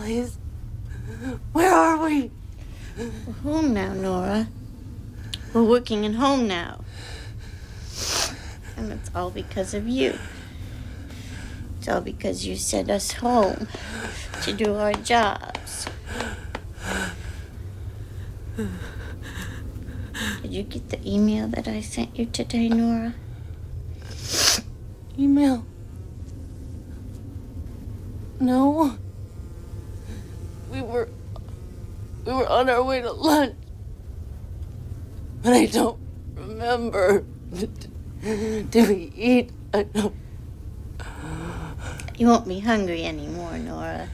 please? Where are we? We're home now, Nora. We're working at home now. And it's all because of you. It's all because you sent us home to do our jobs. Did you get the email that I sent you today, Nora? Email? No. We were on our way to lunch. But I don't remember. Did we eat? I don't. You won't be hungry anymore, Nora.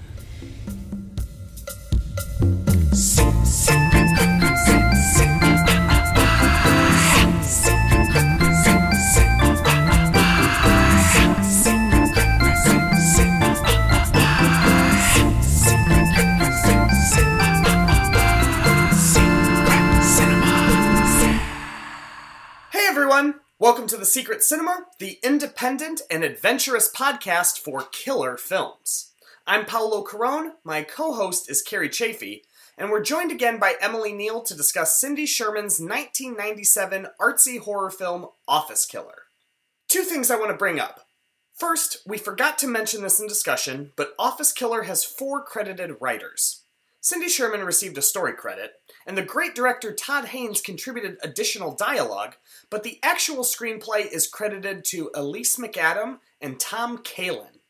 Welcome to The Secret Cinema, the independent and adventurous podcast for killer films. I'm Paolo Caron, my co-host is Carrie Chafee, and we're joined again by Emily Neal to discuss Cindy Sherman's 1997 artsy horror film, Office Killer. Two things I want to bring up. First, we forgot to mention this in discussion, but Office Killer has 4 credited writers. Cindy Sherman received a story credit, and the great director Todd Haynes contributed additional dialogue, but the actual screenplay is credited to Elise McAdam and Tom Kalin.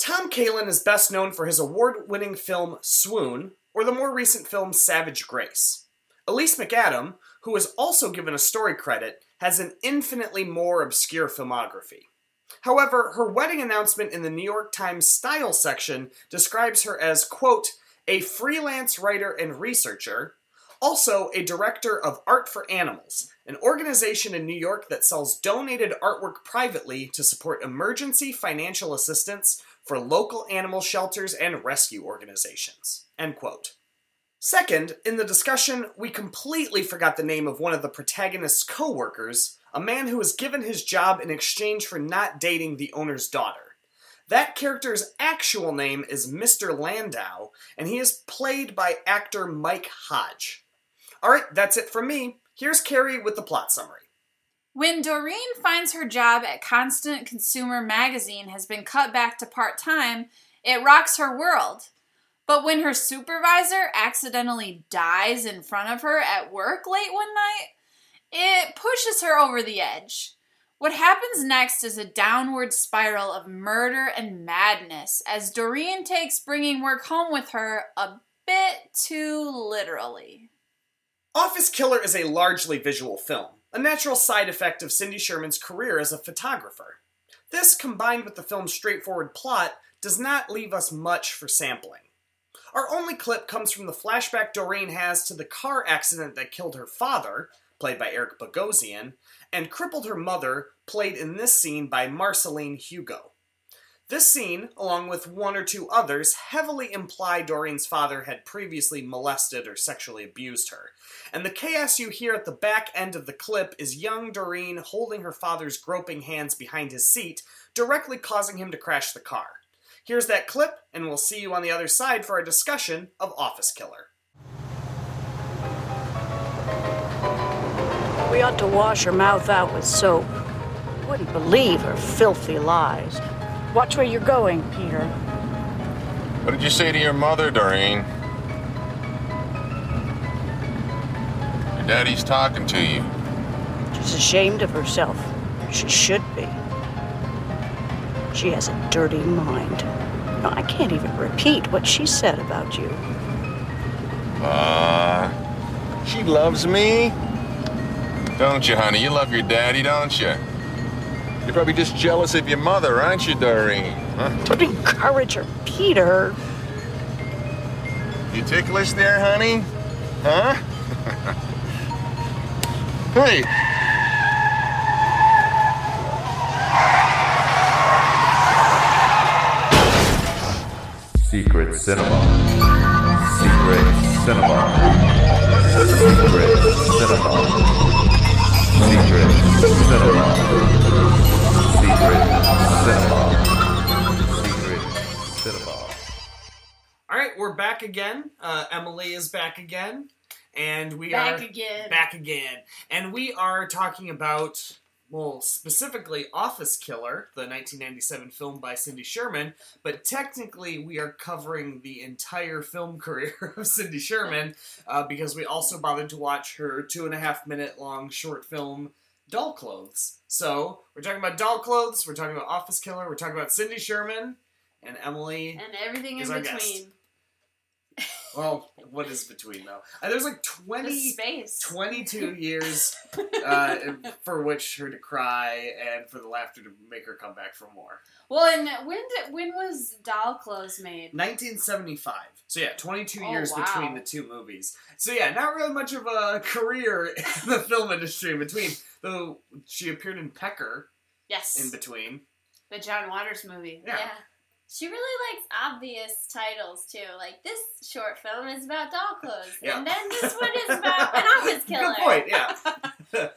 Tom Kalin is best known for his award-winning film Swoon, or the more recent film Savage Grace. Elise McAdam, who was also given a story credit, has an infinitely more obscure filmography. However, her wedding announcement in the New York Times Style section describes her as, quote, a freelance writer and researcher, also a director of Art for Animals, an organization in New York that sells donated artwork privately to support emergency financial assistance for local animal shelters and rescue organizations. End quote. Second, in the discussion, we completely forgot the name of one of the protagonist's co-workers, a man who was given his job in exchange for not dating the owner's daughter. That character's actual name is Mr. Landau, and he is played by actor Mike Hodge. Alright, that's it from me. Here's Carrie with the plot summary. When Doreen finds her job at Constant Consumer Magazine has been cut back to part-time, it rocks her world. But when her supervisor accidentally dies in front of her at work late one night, it pushes her over the edge. What happens next is a downward spiral of murder and madness as Doreen takes bringing work home with her a bit too literally. Office Killer is a largely visual film, a natural side effect of Cindy Sherman's career as a photographer. This, combined with the film's straightforward plot, does not leave us much for sampling. Our only clip comes from the flashback Doreen has to the car accident that killed her father, played by Eric Bogosian, and crippled her mother, played in this scene by Marceline Hugo. This scene, along with one or two others, heavily imply Doreen's father had previously molested or sexually abused her, and the chaos you hear at the back end of the clip is young Doreen holding her father's groping hands behind his seat, directly causing him to crash the car. Here's that clip, and we'll see you on the other side for our discussion of Office Killer. We ought to wash her mouth out with soap. Wouldn't believe her filthy lies. Watch where you're going, Peter. What did you say to your mother, Doreen? Your daddy's talking to you. She's ashamed of herself. She should be. She has a dirty mind. No, I can't even repeat what she said about you. She loves me. Don't you, honey? You love your daddy, don't you? You're probably just jealous of your mother, aren't you, Doreen? Huh? Don't encourage her, Peter. You ticklish there, honey? Huh? Hey! Secret Cinema. Secret Cinema. Secret Cinema. Secret Cinema. Secret Cinema. Secret Cinema. All right, right, we're back again. Emily is back again. And we are back again. And we are talking about, well, specifically Office Killer, the 1997 film by Cindy Sherman. But technically, we are covering the entire film career of Cindy Sherman because we also bothered to watch her 2.5-minute long short film, Doll Clothes. So, we're talking about Doll Clothes, we're talking about Office Killer, we're talking about Cindy Sherman, and Emily and everything is in our between. Guest. Well, what is between, though? There's like 22 years for which her to cry and for the laughter to make her come back for more. Well, and when was Doll Clothes made? 1975. So, yeah, 22 years between the two movies. So, yeah, not really much of a career in the film industry in between, though she appeared in Pecker. Yes. In between. The John Waters movie. Yeah. She really likes obvious titles, too. Like, this short film is about doll clothes. Yeah. And then this one is about an office killer. Good point, yeah.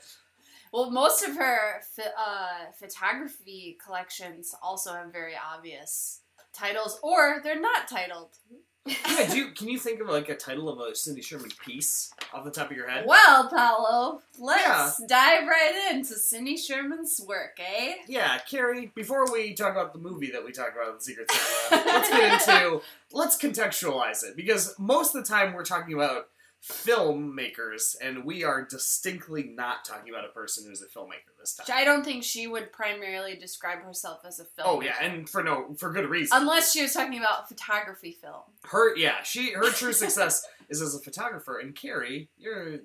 Well, most of her photography collections also have very obvious titles, or they're not titled. Yeah, can you think of, like, a title of a Cindy Sherman piece off the top of your head? Well, Paolo, let's dive right into Cindy Sherman's work, eh? Yeah, Carrie, before we talk about the movie that we talked about in Secret Santa, let's contextualize it. Because most of the time we're talking about filmmakers, and we are distinctly not talking about a person who's a filmmaker this time. I don't think she would primarily describe herself as a filmmaker. Oh yeah, and for good reason. Unless she was talking about photography film. Her true success is as a photographer. And Carrie, you're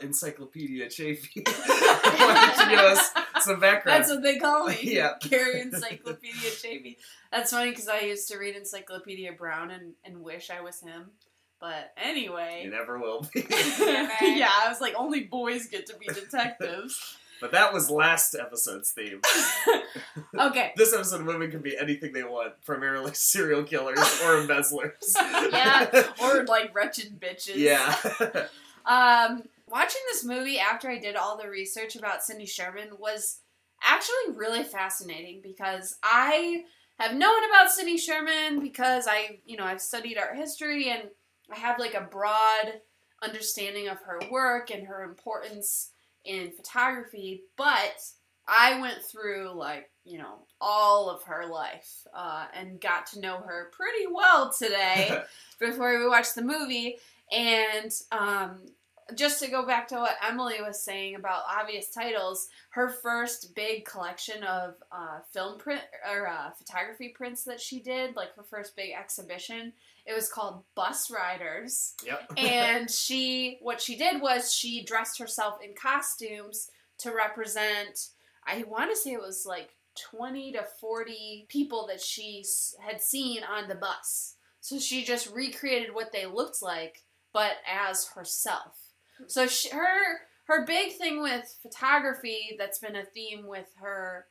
Encyclopedia Chafee. Why don't you give us some background? That's what they call me. Yeah, Carrie Encyclopedia Chafee. That's funny because I used to read Encyclopedia Brown and wish I was him. But anyway. You never will be. Yeah, I was like, only boys get to be detectives. But that was last episode's theme. Okay. This episode, women can be anything they want. Primarily serial killers or embezzlers. Yeah, or like wretched bitches. Yeah. Watching this movie after I did all the research about Cindy Sherman was actually really fascinating because I have known about Cindy Sherman because I've studied art history and I have, like, a broad understanding of her work and her importance in photography, but I went through, like, all of her life and got to know her pretty well today before we watched the movie. And just to go back to what Emily was saying about obvious titles, her first big collection of photography prints that she did, like her first big exhibition, it was called Bus Riders. Yep. And what she did was she dressed herself in costumes to represent, I want to say it was like 20 to 40 people that she had seen on the bus. So she just recreated what they looked like, but as herself. So her big thing with photography that's been a theme with her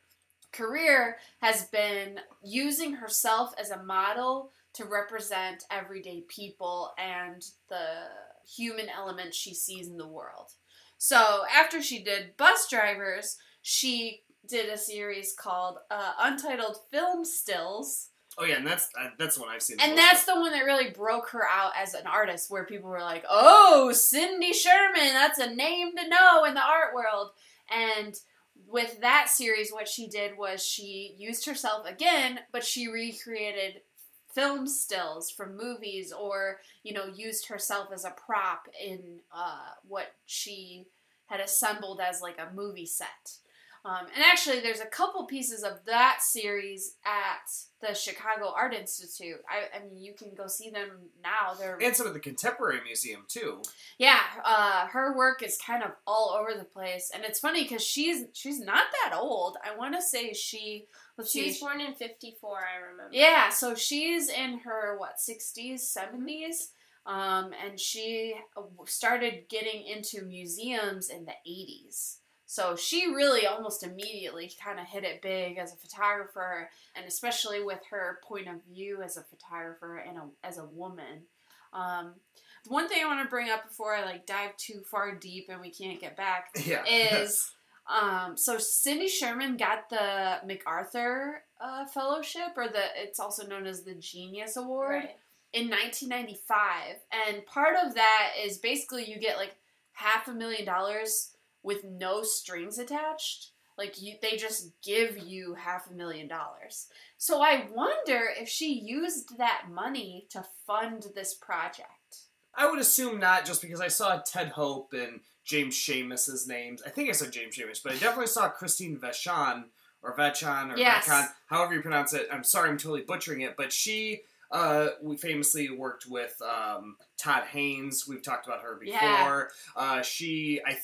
career has been using herself as a model to represent everyday people and the human element she sees in the world. So after she did Bus Drivers, she did a series called Untitled Film Stills. Oh yeah, and that's the one I've seen. And that's the one that really broke her out as an artist, where people were like, oh, Cindy Sherman, that's a name to know in the art world. And with that series, what she did was she used herself again, but she recreated film stills from movies or, used herself as a prop in what she had assembled as like a movie set. And actually, there's a couple pieces of that series at the Chicago Art Institute. I mean, you can go see them now. And some of the Contemporary Museum, too. Yeah, her work is kind of all over the place. And it's funny because she's not that old. I want to say she's born in 54, I remember. Yeah, so she's in her, 60s, 70s? And she started getting into museums in the 80s. So she really almost immediately kind of hit it big as a photographer, and especially with her point of view as a photographer and as a woman. One thing I want to bring up before I dive too far deep and we can't get back is so Cindy Sherman got the MacArthur Fellowship, or it's also known as the Genius Award. Right. in 1995, and part of that is basically you get like $500,000 with no strings attached. Like, they just give you $500,000. So I wonder if she used that money to fund this project. I would assume not, just because I saw Ted Hope and James Seamus's names. I think I said James Seamus, but I definitely saw Christine Vachon, or Vachon, or yes. Vachon, however you pronounce it. I'm sorry, I'm totally butchering it, but she... we famously worked with Todd Haynes. We've talked about her before. Yeah. She might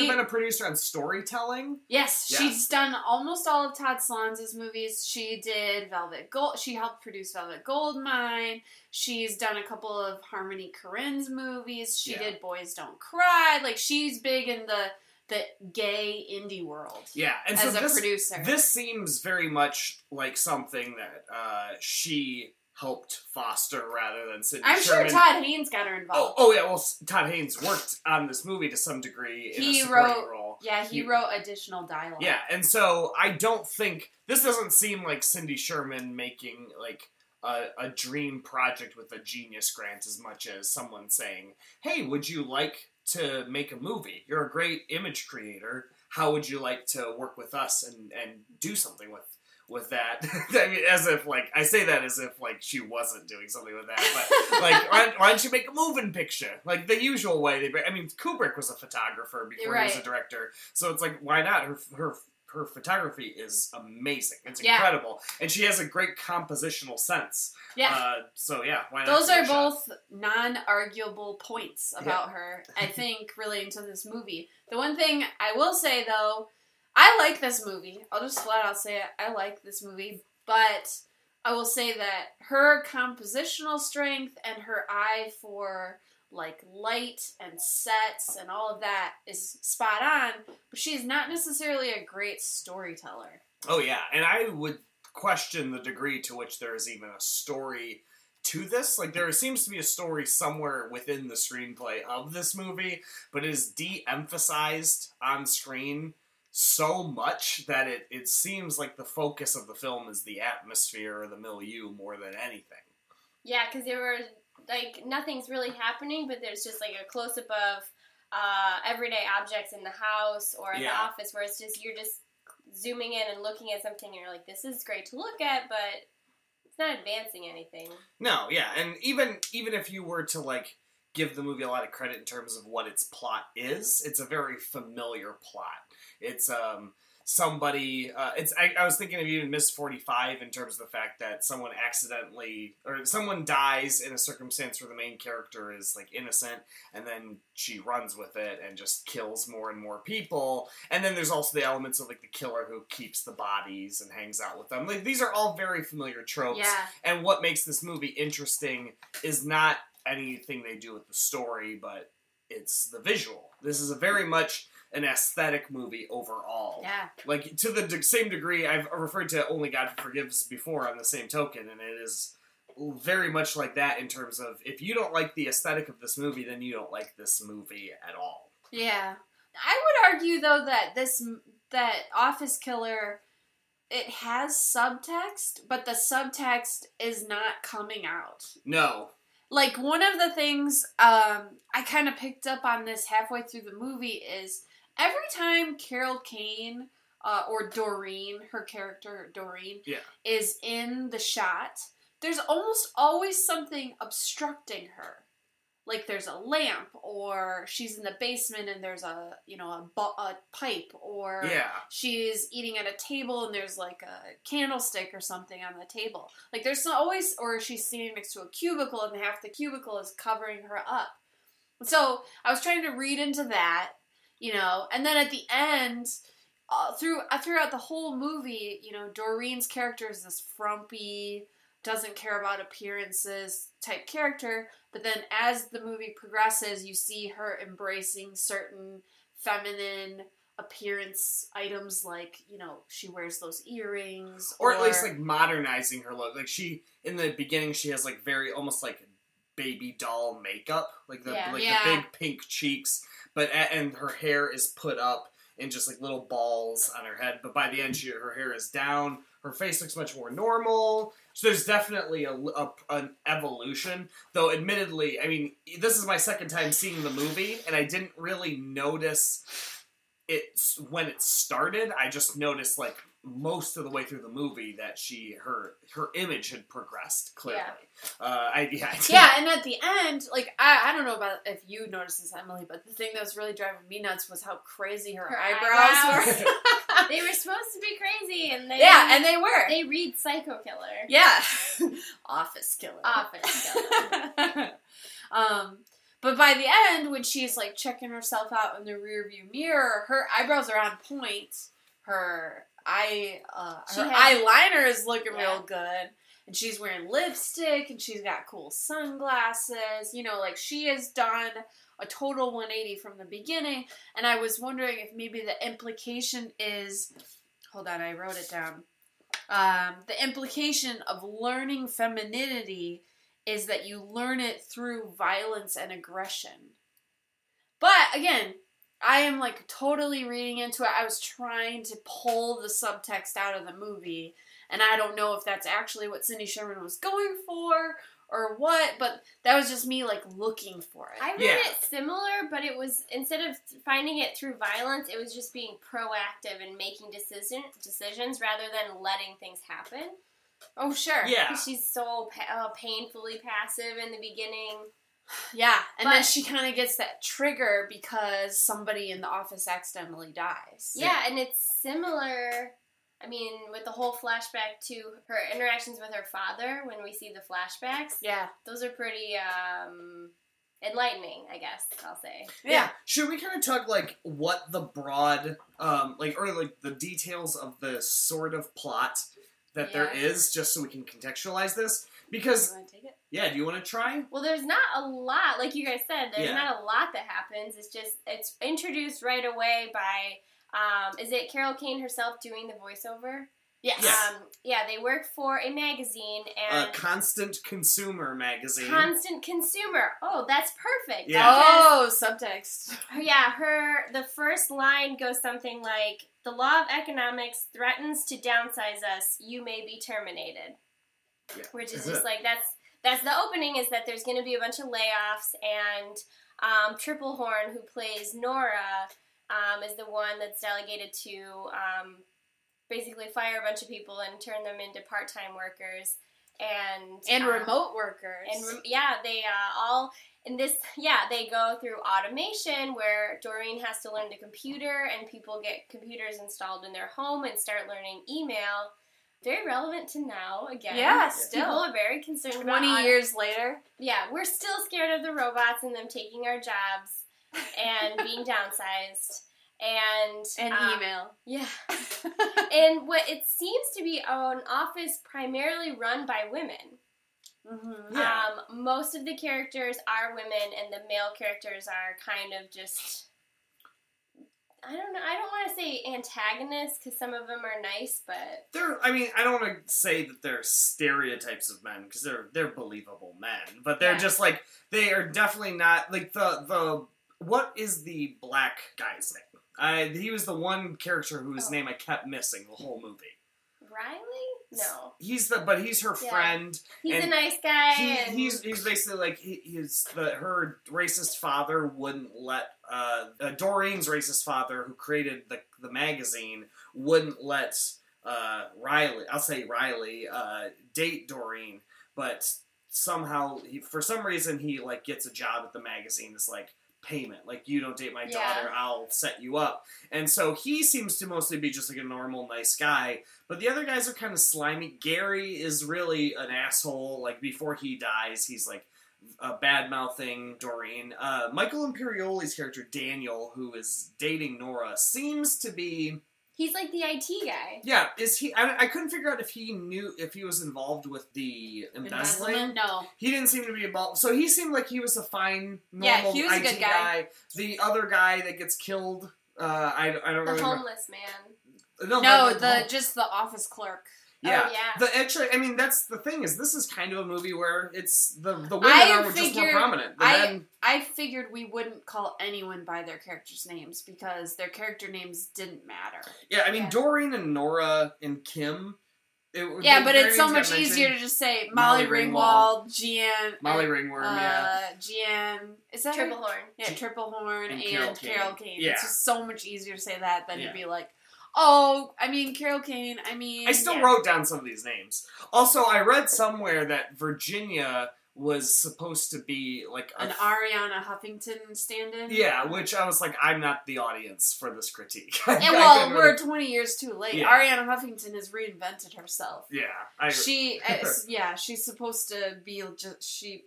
have been a producer on storytelling. Yes, she's done almost all of Todd Solondz's movies. She did Velvet Gold. She helped produce Velvet Goldmine. She's done a couple of Harmony Korine's movies. She did Boys Don't Cry. Like, she's big in the gay indie world. Yeah, and as so a producer, this seems very much like something that she helped foster rather than Cindy Sherman. I'm sure Todd Haynes got her involved. Oh, yeah, well, Todd Haynes worked on this movie to some degree in a supporting role. Yeah, he wrote additional dialogue. Yeah, and so I don't think... This doesn't seem like Cindy Sherman making, like, a dream project with a genius grant as much as someone saying, hey, would you like to make a movie? You're a great image creator. How would you like to work with us and do something with that? I mean, as if, like, I say that as if, like, she wasn't doing something with that, but, like, why don't you make a moving picture? Like, the usual way I mean, Kubrick was a photographer before he was a director, so it's like, why not? Her photography is amazing. It's incredible. And she has a great compositional sense. Yeah. Why not? Those are both non-arguable points about her, I think, relating to this movie. The one thing I will say, though, I like this movie. I'll just flat out say it. I like this movie, but I will say that her compositional strength and her eye for, like, light and sets and all of that is spot on, but she's not necessarily a great storyteller. Oh, yeah, and I would question the degree to which there is even a story to this. Like, there seems to be a story somewhere within the screenplay of this movie, but it is de-emphasized on screen so much that it seems like the focus of the film is the atmosphere or the milieu more than anything. Yeah, because there were, like, nothing's really happening, but there's just, like, a close-up of everyday objects in the house or in the office where it's just, you're just zooming in and looking at something and you're like, this is great to look at, but it's not advancing anything. No, yeah, and even if you were to, like, give the movie a lot of credit in terms of what its plot is, it's a very familiar plot. It's somebody. I was thinking of even Miss 45 in terms of the fact that someone accidentally or someone dies in a circumstance where the main character is, like, innocent, and then she runs with it and just kills more and more people. And then there's also the elements of, like, the killer who keeps the bodies and hangs out with them. Like, these are all very familiar tropes. Yeah. And what makes this movie interesting is not anything they do with the story, but it's the visual. This is a very much an aesthetic movie overall. Yeah. Like, to the same degree, I've referred to Only God Forgives before on the same token, and it is very much like that in terms of, if you don't like the aesthetic of this movie, then you don't like this movie at all. Yeah. I would argue, though, that that Office Killer, it has subtext, but the subtext is not coming out. No. Like, one of the things I kind of picked up on this halfway through the movie is every time Carol Kane or Doreen, her character Doreen, is in the shot, there's almost always something obstructing her. Like, there's a lamp, or she's in the basement and there's a pipe, or she's eating at a table and there's, like, a candlestick or something on the table. Like, there's always, or she's sitting next to a cubicle and half the cubicle is covering her up. So I was trying to read into that, and then at the end, throughout the whole movie, Doreen's character is this frumpy, doesn't care about appearances type character, but then as the movie progresses, you see her embracing certain feminine appearance items, like, she wears those earrings. Or at least, like, modernizing her look. Like, in the beginning, she has, like, very, almost like baby doll makeup. The big pink cheeks, and her hair is put up in just, like, little balls on her head. But by the end, her hair is down. Her face looks much more normal. So there's definitely an evolution, though admittedly, I mean, this is my second time seeing the movie, and I didn't really notice it when it started. I just noticed, like, most of the way through the movie that her image had progressed, clearly. Yeah. And at the end, like, I don't know about if you noticed this, Emily, but the thing that was really driving me nuts was how crazy her eyebrows were. They were supposed to be crazy, and they... Yeah, and they were. They read Psycho Killer. Yeah. Office Killer. But by the end, when she's, like, checking herself out in the rearview mirror, her eyebrows are on point. Her eyeliner is looking real good, and she's wearing lipstick, and she's got cool sunglasses. You know, like, she has done a total 180 from the beginning, and I was wondering if maybe the implication is, hold on, I wrote it down. The implication of learning femininity is that you learn it through violence and aggression. But, again, I am, like, totally reading into it. I was trying to pull the subtext out of the movie, and I don't know if that's actually what Cindy Sherman was going for or what, but that was just me, like, looking for it. I read it similar, but it was, instead of finding it through violence, it was just being proactive and making decisions rather than letting things happen. Oh, sure. Yeah. Because she's so painfully passive in the beginning. Yeah, and then she kind of gets that trigger because somebody in the office accidentally dies. Yeah, and it's similar, I mean, with the whole flashback to her interactions with her father when we see the flashbacks. Yeah. Those are pretty enlightening, I guess, I'll say. Yeah. Should we kind of talk, like, what the broad, the details of the sort of plot that there is, just so we can contextualize this? Because, you want to take it? Yeah, do you want to try? Well, there's not a lot, like you guys said, there's not a lot that happens. It's just, it's introduced right away by, is it Carol Kane herself doing the voiceover? Yes. They work for a magazine. And Constant Consumer Magazine. Constant Consumer. Oh, that's perfect. Yeah. Oh, subtext. Yeah, the first line goes something like, "The law of economics threatens to downsize us. You may be terminated." Yeah. Which is just like, that's the opening, is that there's going to be a bunch of layoffs, and Tripplehorn, who plays Nora, is the one that's delegated to basically fire a bunch of people and turn them into part-time workers and remote workers. And they go through automation, where Doreen has to learn the computer, and people get computers installed in their home and start learning email. Very relevant to now, again. Yeah, still. People are very concerned about 20 years later. Yeah, we're still scared of the robots and them taking our jobs and being downsized. And email. Yeah. And what it seems to be an office primarily run by women. Mm-hmm. Yeah. Most of the characters are women, and the male characters are kind of just... I don't know. I don't want to say antagonists, because some of them are nice, but I don't want to say that they're stereotypes of men, because they're believable men, but they're just like, they are definitely not like the what is the black guy's name? He was the one character whose name I kept missing the whole movie. Riley? No. He's her friend. He's a nice guy. He's basically like, her racist father wouldn't let, Doreen's racist father, who created the magazine, wouldn't let, Riley, date Doreen, but somehow, for some reason, he like gets a job at the magazine that's like, payment, like, you don't date my daughter, I'll set you up. And so he seems to mostly be just like a normal nice guy, but the other guys are kind of slimy. Gary is really an asshole. Like, before he dies, he's like bad mouthing Doreen. Michael Imperioli's character Daniel, who is dating Nora, seems to be... He's like the IT guy. Yeah, is he? I couldn't figure out if he was involved with the embezzling. No, he didn't seem to be involved. So he seemed like he was a fine, normal IT guy. Yeah, he was a good guy. The other guy that gets killed, I don't remember. The homeless man. Just the office clerk. Yeah. Oh, yeah. Actually, I mean, that's the thing, is this is kind of a movie where it's the women are just more prominent. I figured we wouldn't call anyone by their characters' names, because their character names didn't matter. Yeah, I mean, Doreen and Nora and Kim But it's so much easier to just say Molly Ringwald, Jeanne. Is that Tripplehorn? Yeah, Tripplehorn and Carol Kane. Yeah. It's just so much easier to say that than to be like, Carol Kane. I still wrote down some of these names. Also, I read somewhere that Virginia was supposed to be like an Ariana Huffington stand-in. Yeah, which I was like, I'm not the audience for this critique. We're 20 years too late. Yeah. Ariana Huffington has reinvented herself. Yeah, I agree. She's supposed to be just she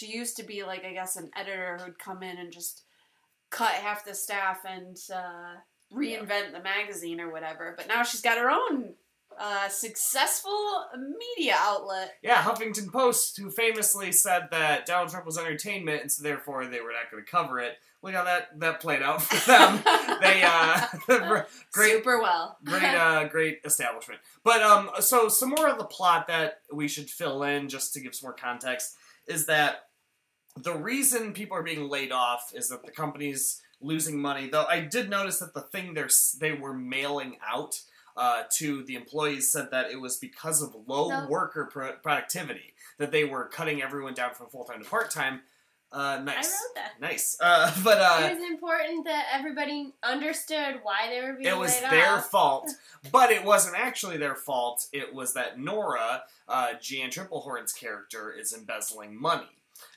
used to be like, I guess, an editor who'd come in and just cut half the staff and reinvent the magazine or whatever. But now she's got her own successful media outlet. Yeah, Huffington Post, who famously said that Donald Trump was entertainment, and so therefore they were not going to cover it. Look how that played out for them. They super well. Great establishment. But so some more of the plot that we should fill in just to give some more context is that the reason people are being laid off is that the company's losing money. Though I did notice that the thing they were mailing out to the employees said that it was because of low worker productivity that they were cutting everyone down from full-time to part-time. Nice. I wrote that. Nice. It was important that everybody understood why they were being laid off. It was their fault, but it wasn't actually their fault. It was that Nora, Jeanne Tripplehorn's character, is embezzling money.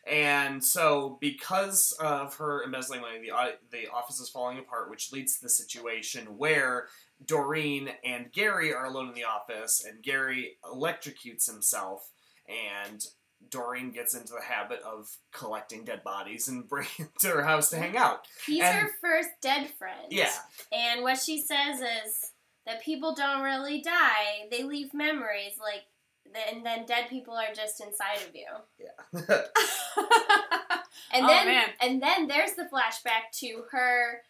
And so, because of her embezzling money, the office is falling apart, which leads to the situation where Doreen and Gary are alone in the office, and Gary electrocutes himself, and Doreen gets into the habit of collecting dead bodies and bringing them to her house to hang out. He's her first dead friend. Yeah. And what she says is that people don't really die, they leave memories, like, and then dead people are just inside of you. Yeah. And then there's the flashback to her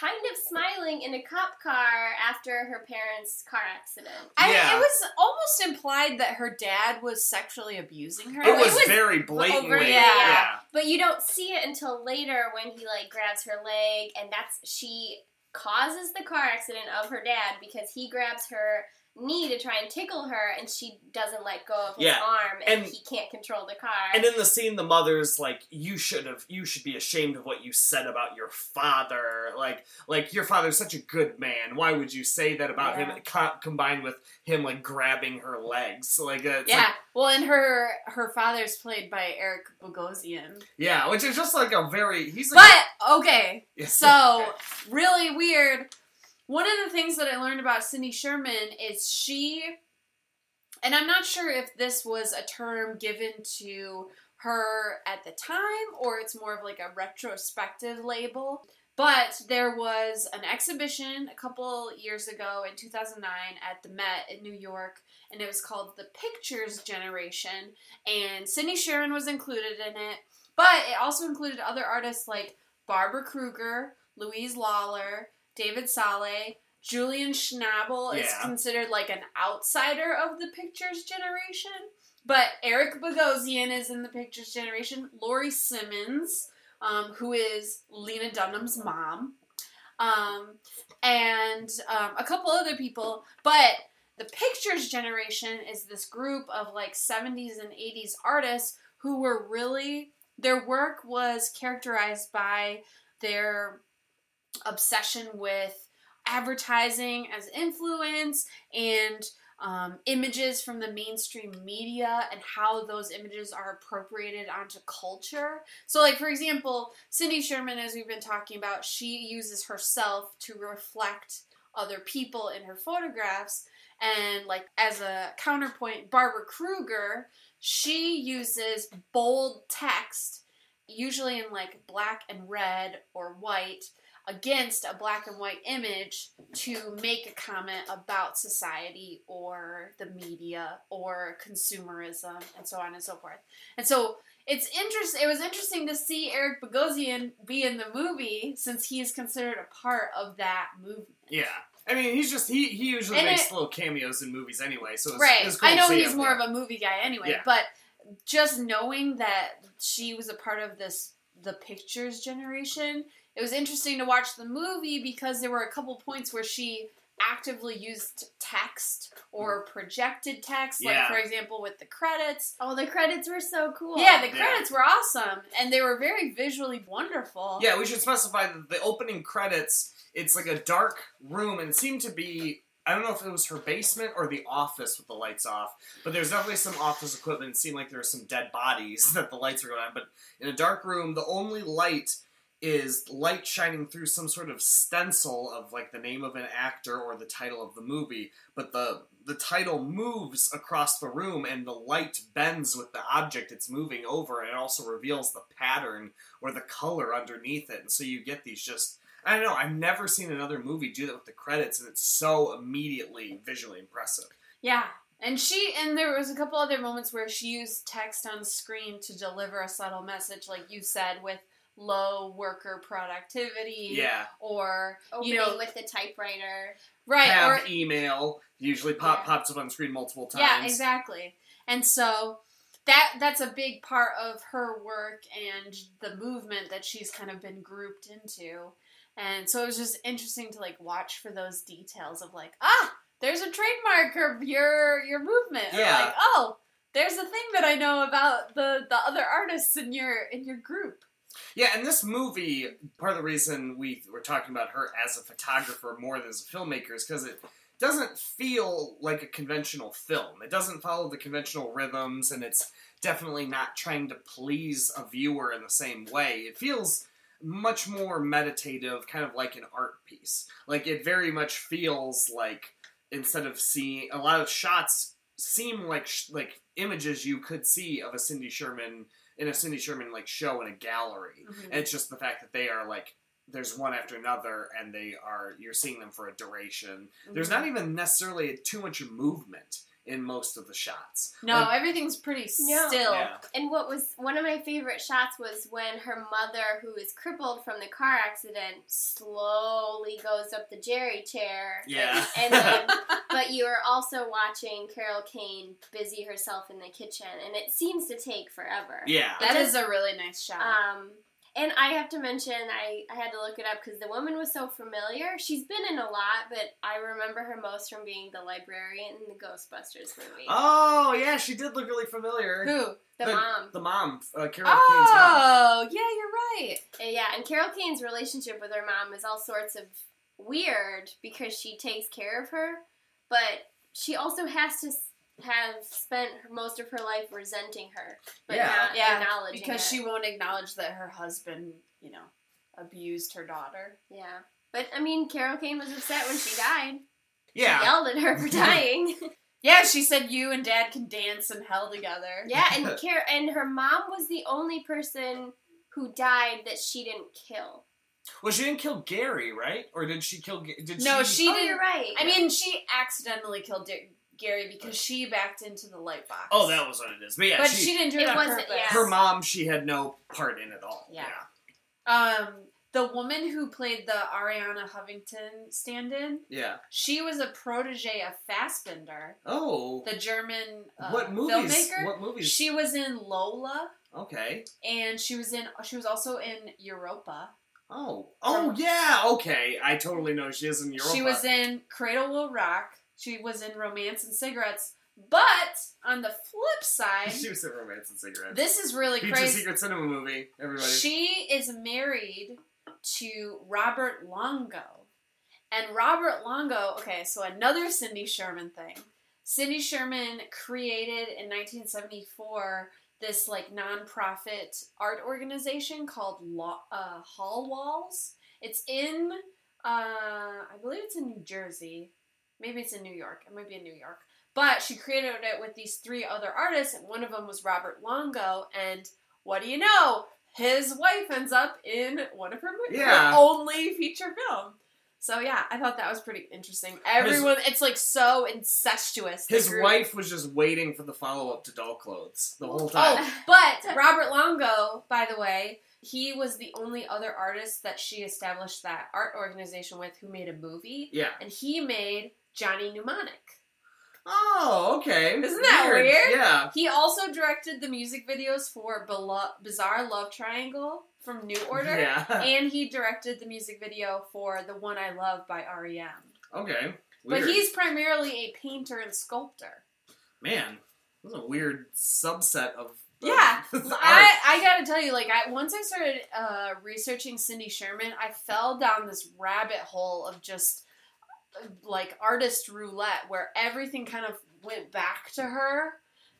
kind of smiling in a cop car after her parents' car accident. It was almost implied that her dad was sexually abusing her. It was very blatantly. Yeah. But you don't see it until later when he like grabs her leg, and she causes the car accident of her dad because he grabs her knee to try and tickle her, and she doesn't let go of his arm, and he can't control the car. And in the scene, the mother's like, you should be ashamed of what you said about your father. Like your father's such a good man. Why would you say that about him? Combined with him, like, grabbing her legs. And her father's played by Eric Bogosian. Yeah, which is just like a very, really weird. One of the things that I learned about Cindy Sherman is she, and I'm not sure if this was a term given to her at the time or it's more of like a retrospective label, but there was an exhibition a couple years ago in 2009 at the Met in New York, and it was called The Pictures Generation, and Cindy Sherman was included in it, but it also included other artists like Barbara Kruger, Louise Lawlor, David Saleh, Julian Schnabel is considered like an outsider of the Pictures Generation, but Eric Bogosian is in the Pictures Generation, Laurie Simmons, who is Lena Dunham's mom, and a couple other people, but the Pictures Generation is this group of like 70s and 80s artists who were really, their work was characterized by their obsession with advertising as influence and images from the mainstream media and how those images are appropriated onto culture. So, like, for example, Cindy Sherman, as we've been talking about, she uses herself to reflect other people in her photographs. And, like, as a counterpoint, Barbara Kruger, she uses bold text, usually in, like, black and red or white, against a black and white image to make a comment about society or the media or consumerism and so on and so forth. And so it was interesting to see Eric Bogosian be in the movie since he is considered a part of that movement. Yeah. I mean, he's just, he usually makes little cameos in movies anyway, so it's cool. I know he's more of a movie guy anyway, but just knowing that she was a part of the Pictures Generation, it was interesting to watch the movie because there were a couple points where she actively used text or projected text, like, for example, with the credits. Oh, the credits were so cool. Yeah, the credits were awesome, and they were very visually wonderful. Yeah, we should specify that the opening credits, it's like a dark room, and it seemed to be, I don't know if it was her basement or the office with the lights off, but there's definitely some office equipment. It seemed like there were some dead bodies that the lights were going on, but in a dark room, the only light is light shining through some sort of stencil of, like, the name of an actor or the title of the movie, but the title moves across the room and the light bends with the object it's moving over, and it also reveals the pattern or the color underneath it, and so you get these just... I don't know, I've never seen another movie do that with the credits, and it's so immediately visually impressive. Yeah, and there was a couple other moments where she used text on screen to deliver a subtle message, like you said, with low worker productivity, or, you know, with the typewriter. Right. Have or, email, usually pops up on screen multiple times. Yeah, exactly. And so... That's a big part of her work and the movement that she's kind of been grouped into. And so it was just interesting to, like, watch for those details of, like, there's a trademark of your movement. Yeah. Or like, there's a thing that I know about the other artists in your group. Yeah, and this movie, part of the reason we were talking about her as a photographer more than as a filmmaker is because it doesn't feel like a conventional film. It doesn't follow the conventional rhythms, and it's definitely not trying to please a viewer in the same way. It feels much more meditative, kind of like an art piece. Like, it very much feels like, instead of seeing... A lot of shots seem like images you could see of a Cindy Sherman, in a Cindy Sherman, like, show in a gallery. Mm-hmm. And it's just the fact that they are, like... There's one after another, and you're seeing them for a duration. Mm-hmm. There's not even necessarily too much movement in most of the shots. No, everything's pretty still. Yeah. And what was one of my favorite shots was when her mother, who is crippled from the car accident, slowly goes up the Jerry chair. Yeah. And then, but you are also watching Carol Kane busy herself in the kitchen, and it seems to take forever. Yeah. That is a really nice shot. And I have to mention, I had to look it up because the woman was so familiar. She's been in a lot, but I remember her most from being the librarian in the Ghostbusters movie. Oh, yeah, she did look really familiar. Who? The mom. The mom, Carol Kane's mom. Oh, yeah, you're right. And Carol Kane's relationship with her mom is all sorts of weird because she takes care of her, but she also has to... have spent most of her life resenting her, but not acknowledging it. Because she won't acknowledge that her husband, you know, abused her daughter. Yeah. But, I mean, Carol Kane was upset when she died. Yeah. She yelled at her for dying. Yeah, she said you and Dad can dance in hell together. Yeah, and her mom was the only person who died that she didn't kill. Well, she didn't kill Gary, right? Or did she kill... No, she didn't. Oh, you're right. I mean, she accidentally killed Gary because she backed into the light box. Oh, that was what it is. But yeah, she didn't do it on purpose. Her mom, she had no part in at all. Yeah. The woman who played the Ariana Huffington stand-in. Yeah. She was a protege of Fassbinder. Oh. The German filmmaker. What movies? She was in Lola. Okay. And she was also in Europa. Oh yeah. Okay, I totally know she is in Europa. She was in Cradle Will Rock. She was in Romance and Cigarettes, but on the flip side... She was in Romance and Cigarettes. This is really crazy. Feature Secret Cinema movie, everybody. She is married to Robert Longo. And Robert Longo... Okay, so another Cindy Sherman thing. Cindy Sherman created, in 1974, this, like, nonprofit art organization called Hall Walls. It's in... I believe it's in New Jersey. Maybe it's in New York. It might be in New York. But she created it with these three other artists, and one of them was Robert Longo, and what do you know? His wife ends up in one of her movies. Yeah. Her only feature film. So yeah, I thought that was pretty interesting. It's like so incestuous. His wife was just waiting for the follow-up to Doll Clothes the whole time. Oh, but Robert Longo, by the way, he was the only other artist that she established that art organization with who made a movie. Yeah. And he made... Johnny Mnemonic. Oh, okay. Isn't that weird? Yeah. He also directed the music videos for Bizarre Love Triangle from New Order. Yeah. And he directed the music video for The One I Love by R.E.M. Okay. Weird. But he's primarily a painter and sculptor. Man, that's a weird subset of yeah. I gotta tell you, like, once I started researching Cindy Sherman, I fell down this rabbit hole of just, like, artist roulette, where everything kind of went back to her.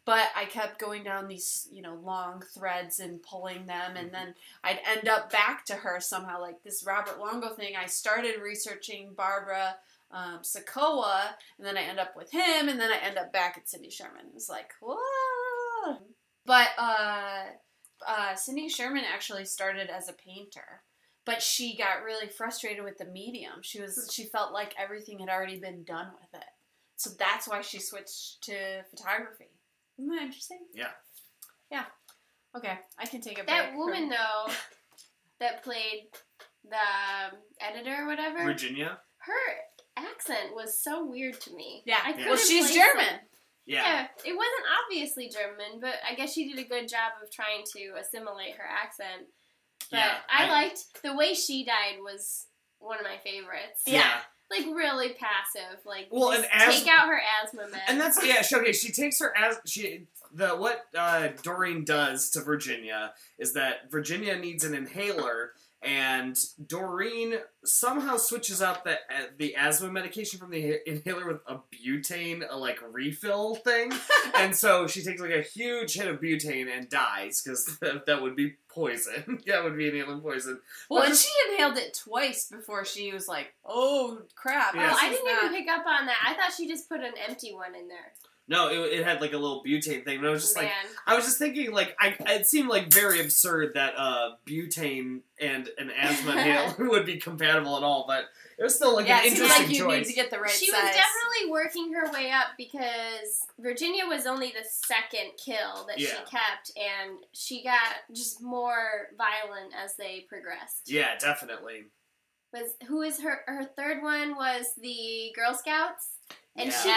But I kept going down these, you know, long threads and pulling them, and then I'd end up back to her somehow. Like this Robert Longo thing, I started researching Barbara Sokoa, and then I end up with him, and then I end up back at Cindy Sherman. It was like, whoa! But Cindy Sherman actually started as a painter, but she got really frustrated with the medium. She felt like everything had already been done with it, so that's why she switched to photography. Isn't that interesting? Yeah. Yeah. Okay, I can take a break. That woman, though, that played the editor or whatever. Virginia? Her accent was so weird to me. Yeah. Well, she's German. Yeah. It wasn't obviously German, but I guess she did a good job of trying to assimilate her accent. But yeah, I liked the way she died was one of my favorites. Yeah. Like, really passive. Like, well, just take out her asthma meds. And that's, yeah, okay, she takes her asthma, what Doreen does to Virginia is that Virginia needs an inhaler, and Doreen somehow switches out the asthma medication from the inhaler with a butane, like, refill thing. And so she takes, like, a huge hit of butane and dies, because that would be poison. Yeah, it would be inhaling poison. Well, and she inhaled it twice before she was like, oh, crap. Yeah. Oh, I didn't even pick up on that. I thought she just put an empty one in there. No, it had, like, a little butane thing, but I was just I was just thinking, like, it seemed, like, very absurd that butane and an asthma inhaler would be compatible at all, but it was still, like, an interesting choice. Yeah, it seemed like you need to get the right size. She was definitely working her way up, because Virginia was only the second kill that she kept, and she got just more violent as they progressed. Yeah, definitely. Who is her third one was the Girl Scouts? And she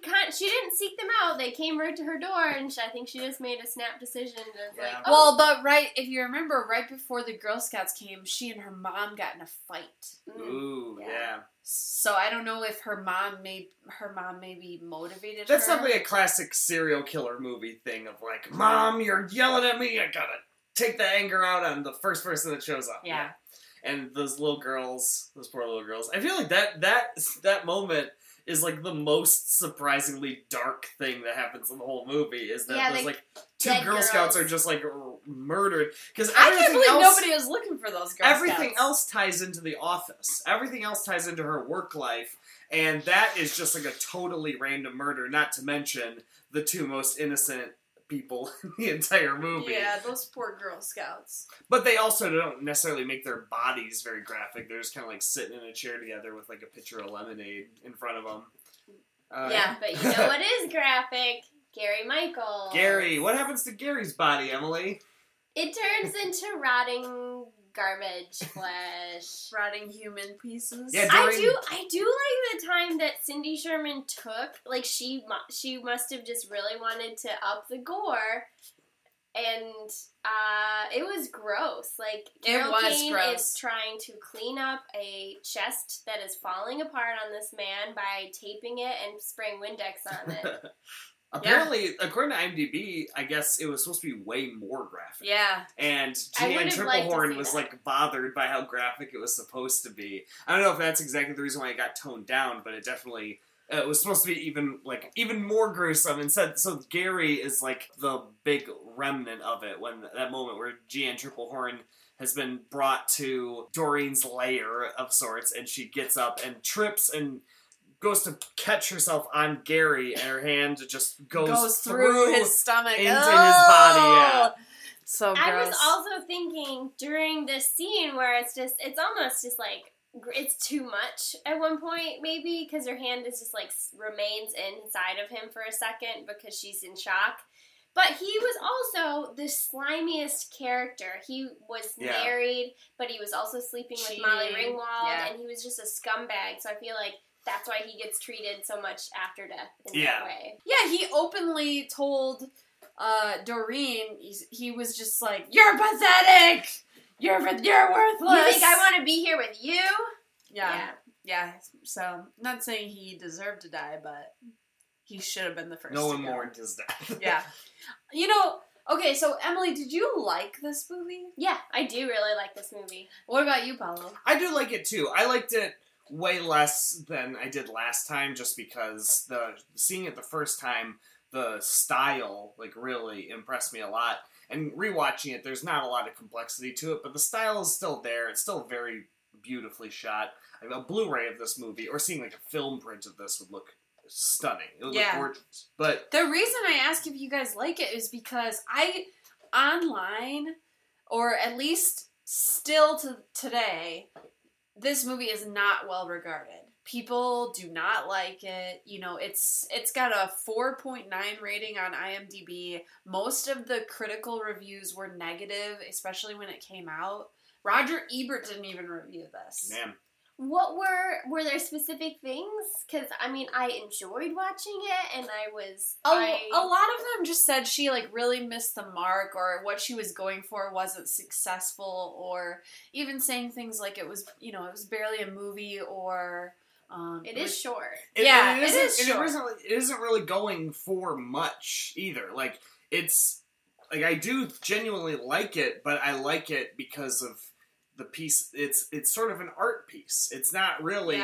didn't seek them out. They came right to her door, and I think she just made a snap decision. And like, oh. Well, but if you remember, right before the Girl Scouts came, she and her mom got in a fight. Ooh, yeah. So I don't know if her mom maybe motivated her. That's definitely a classic serial killer movie thing of like, Mom, you're yelling at me. I gotta take the anger out on the first person that shows up. Yeah. And those poor little girls. I feel like that moment is, like, the most surprisingly dark thing that happens in the whole movie, is that there's, like, two Girl Scouts are just, like, murdered. Because I can't believe nobody was looking for those Girl Scouts. Everything else ties into the office. Everything else ties into her work life, and that is just, like, a totally random murder, not to mention the two most innocent people in the entire movie. Yeah, those poor Girl Scouts. But they also don't necessarily make their bodies very graphic. They're just kind of like sitting in a chair together with like a pitcher of lemonade in front of them. Yeah, but you know what is graphic? Gary Michael. Gary. What happens to Gary's body, Emily? It turns into rotting garbage flesh. Rotting human pieces. Yeah, I do like the time that Cindy Sherman took. Like, she must have just really wanted to up the gore. And it was gross. Like, Carol Kane is trying to clean up a chest that is falling apart on this man by taping it and spraying Windex on it. Apparently, according to IMDb, I guess it was supposed to be way more graphic. Yeah. And Jeanne Tripplehorn was, like, bothered by how graphic it was supposed to be. I don't know if that's exactly the reason why it got toned down, but it definitely it was supposed to be even more gruesome. Instead, so Gary is, like, the big remnant of it, when that moment where Jeanne Tripplehorn has been brought to Doreen's lair of sorts, and she gets up and trips and goes to catch herself on Gary, and her hand just goes through his stomach into his body. Yeah. So gross. I was also thinking during this scene where it's almost just like it's too much at one point, maybe because her hand is just like remains inside of him for a second because she's in shock. But he was also the slimiest character. He was married, but he was also sleeping with Molly Ringwald, and he was just a scumbag. So I feel like that's why he gets treated so much after death in that way. Yeah, he openly told Doreen, he was just like, "You're pathetic! You're worthless! You think I want to be here with you?" Yeah. Yeah, so not saying he deserved to die, but he should have been the first. No one mourned his death. Yeah. You know, okay, so Emily, did you like this movie? Yeah, I do really like this movie. What about you, Paolo? I do like it too. I liked it way less than I did last time, just because seeing it the first time, the style like really impressed me a lot. And rewatching it, there's not a lot of complexity to it, but the style is still there. It's still very beautifully shot. I mean, a Blu-ray of this movie, or seeing like a film print of this, would look stunning. It would look gorgeous. But the reason I ask if you guys like it is because I, online, or at least still to today, this movie is not well regarded. People do not like it. You know, it's got a 4.9 rating on IMDb. Most of the critical reviews were negative, especially when it came out. Roger Ebert didn't even review this. Man. What were there specific things? Because, I mean, I enjoyed watching it, and I was... A lot of them just said she, like, really missed the mark, or what she was going for wasn't successful, or even saying things like it was, you know, it was barely a movie, or... It is short. Yeah, it is short. It isn't really going for much, either. Like, it's... Like, I do genuinely like it, but I like it because of... The piece, it's sort of an art piece. It's not really,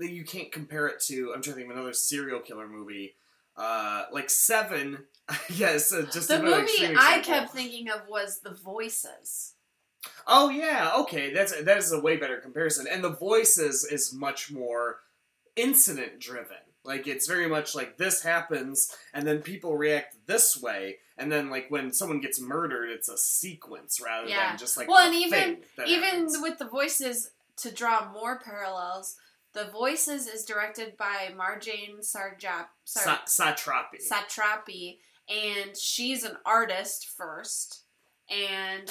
you can't compare it to, I'm trying to think of another serial killer movie, like Seven. Yes, just the movie I kept thinking of was The Voices. Oh yeah, okay, that is a way better comparison. And The Voices is much more incident driven. Like, it's very much like, this happens, and then people react this way, and then, like, when someone gets murdered, it's a sequence rather than just, like, well, and even with The Voices, to draw more parallels, The Voices is directed by Marjane Satrapi, and she's an artist first, and,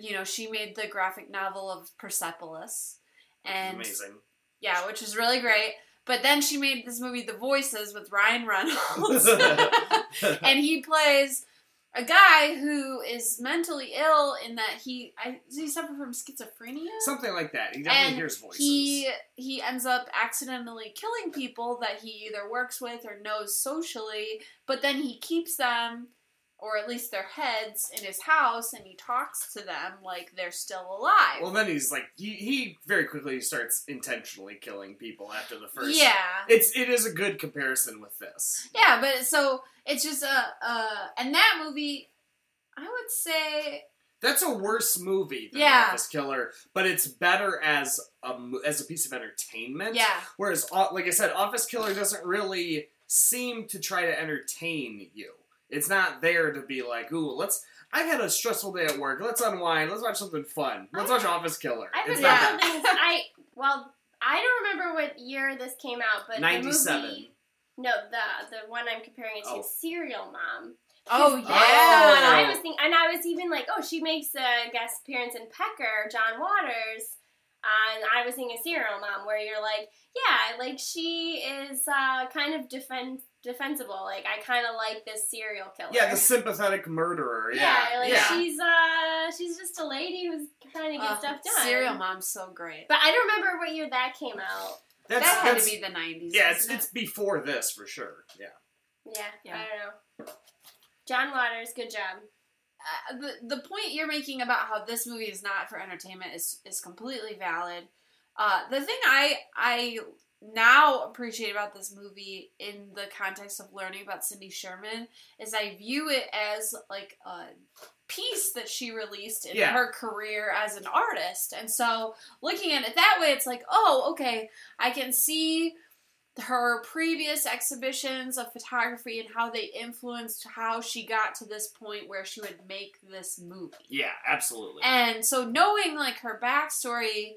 you know, she made the graphic novel of Persepolis. And, amazing. Yeah, which is really great. But then she made this movie, The Voices, with Ryan Reynolds. And he plays a guy who is mentally ill in that he suffered from schizophrenia? Something like that. He definitely hears voices. He ends up accidentally killing people that he either works with or knows socially. But then he keeps them, or at least their heads, in his house, and he talks to them like they're still alive. Well, then he's like, he very quickly starts intentionally killing people after the first... Yeah. It is a good comparison with this. Yeah, but so, it's just and that movie, I would say... That's a worse movie than Office Killer, but it's better as a piece of entertainment. Yeah. Whereas, like I said, Office Killer doesn't really seem to try to entertain you. It's not there to be like, ooh, I've had a stressful day at work. Let's unwind. Let's watch something fun. Let's watch Office Killer. I don't remember what year this came out, but 97. The movie... No, the one I'm comparing it to is Serial Mom. Oh, yeah. I was thinking, and I was even like, oh, she makes a guest appearance in Pecker, John Waters. And I was thinking Serial Mom, where you're like, yeah, like, she is kind of defensible. Like, I kind of like this serial killer. Yeah, the sympathetic murderer. Yeah. She's just a lady who's trying to get stuff done. Serial Mom's so great. But I don't remember what year that came out. That had to be the 90s. Yeah, it's before this, for sure. Yeah. I don't know. John Waters, good job. The point you're making about how this movie is not for entertainment is completely valid. The thing I now appreciate about this movie in the context of learning about Cindy Sherman is I view it as like a piece that she released in her career as an artist. And so looking at it that way, it's like, oh, okay, I can see her previous exhibitions of photography and how they influenced how she got to this point where she would make this movie. Yeah, absolutely. And so knowing like her backstory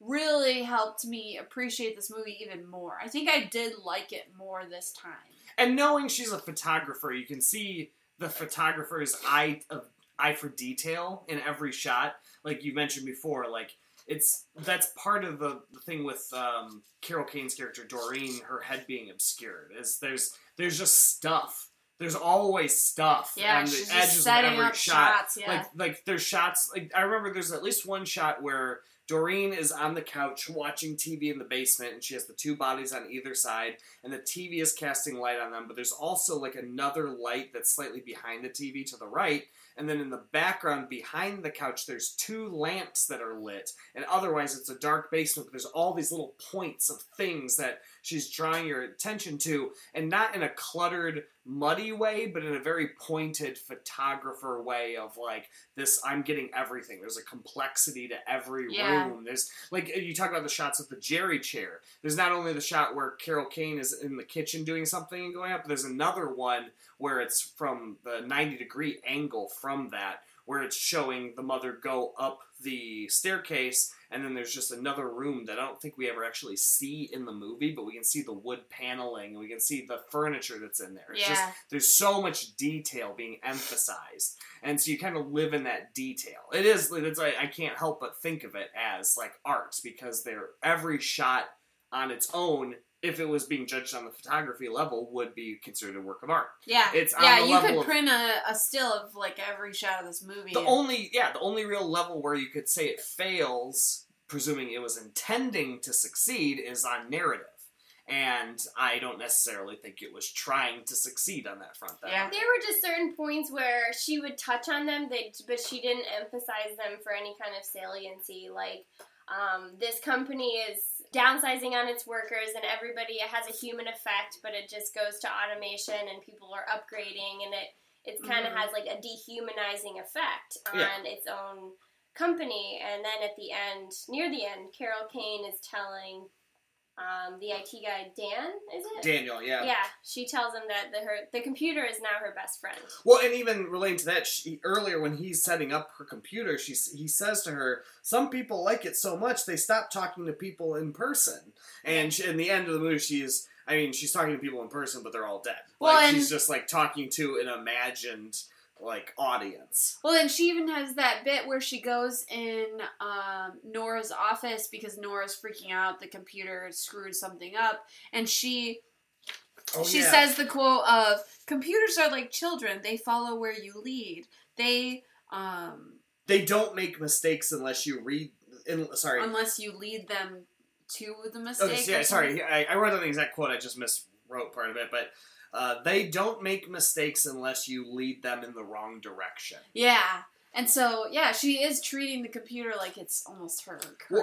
really helped me appreciate this movie even more. I think I did like it more this time. And knowing she's a photographer, you can see the photographer's eye for detail in every shot. Like you mentioned before, like that's part of the thing with Carol Kane's character Doreen, her head being obscured. Is there's just stuff. There's always stuff on the edges of every shot. Like there's shots. Like I remember there's at least one shot where Doreen is on the couch watching TV in the basement, and she has the two bodies on either side, and the TV is casting light on them, but there's also like another light that's slightly behind the TV to the right, and then in the background behind the couch there's two lamps that are lit, and otherwise it's a dark basement, but there's all these little points of things that she's drawing your attention to, and not in a cluttered, muddy way, but in a very pointed photographer way of like, this, I'm getting everything. There's a complexity to every room. There's, like, you talk about the shots with the Jerry chair. There's not only the shot where Carol Kane is in the kitchen doing something and going up, but there's another one where it's from the 90-degree angle from that, where it's showing the mother go up the staircase, and then there's just another room that I don't think we ever actually see in the movie, but we can see the wood paneling, and we can see the furniture that's in there. It's just, there's so much detail being emphasized, and so you kind of live in that detail. It is, that's why I can't help but think of it as, like, art, because they're, every shot on its own, if it was being judged on the photography level, would be considered a work of art. Yeah. It's on the level you could print a still of, like, every shot of this movie. The only real level where you could say it fails, presuming it was intending to succeed, is on narrative. And I don't necessarily think it was trying to succeed on that front. Yeah. There were just certain points where she would touch on them, but she didn't emphasize them for any kind of saliency, like... this company is downsizing on its workers, and everybody, it has a human effect, but it just goes to automation, and people are upgrading, and it kind of has like a dehumanizing effect on its own company. And then at the end, near the end, Carol Kane is telling the IT guy, Dan, is it? Daniel, yeah. Yeah, she tells him that the computer is now her best friend. Well, and even relating to that, earlier when he's setting up her computer, he says to her, some people like it so much they stop talking to people in person. And in the end of the movie, she's talking to people in person, but they're all dead. Well, like, she's just like talking to an imagined... like, audience. Well, and she even has that bit where she goes in Nora's office because Nora's freaking out, the computer screwed something up, and she says the quote of, computers are like children, they follow where you lead. They don't make mistakes unless you lead them to the mistake. I wrote down the exact quote, I just miswrote part of it, but they don't make mistakes unless you lead them in the wrong direction. Yeah. And so, yeah, she is treating the computer like it's almost her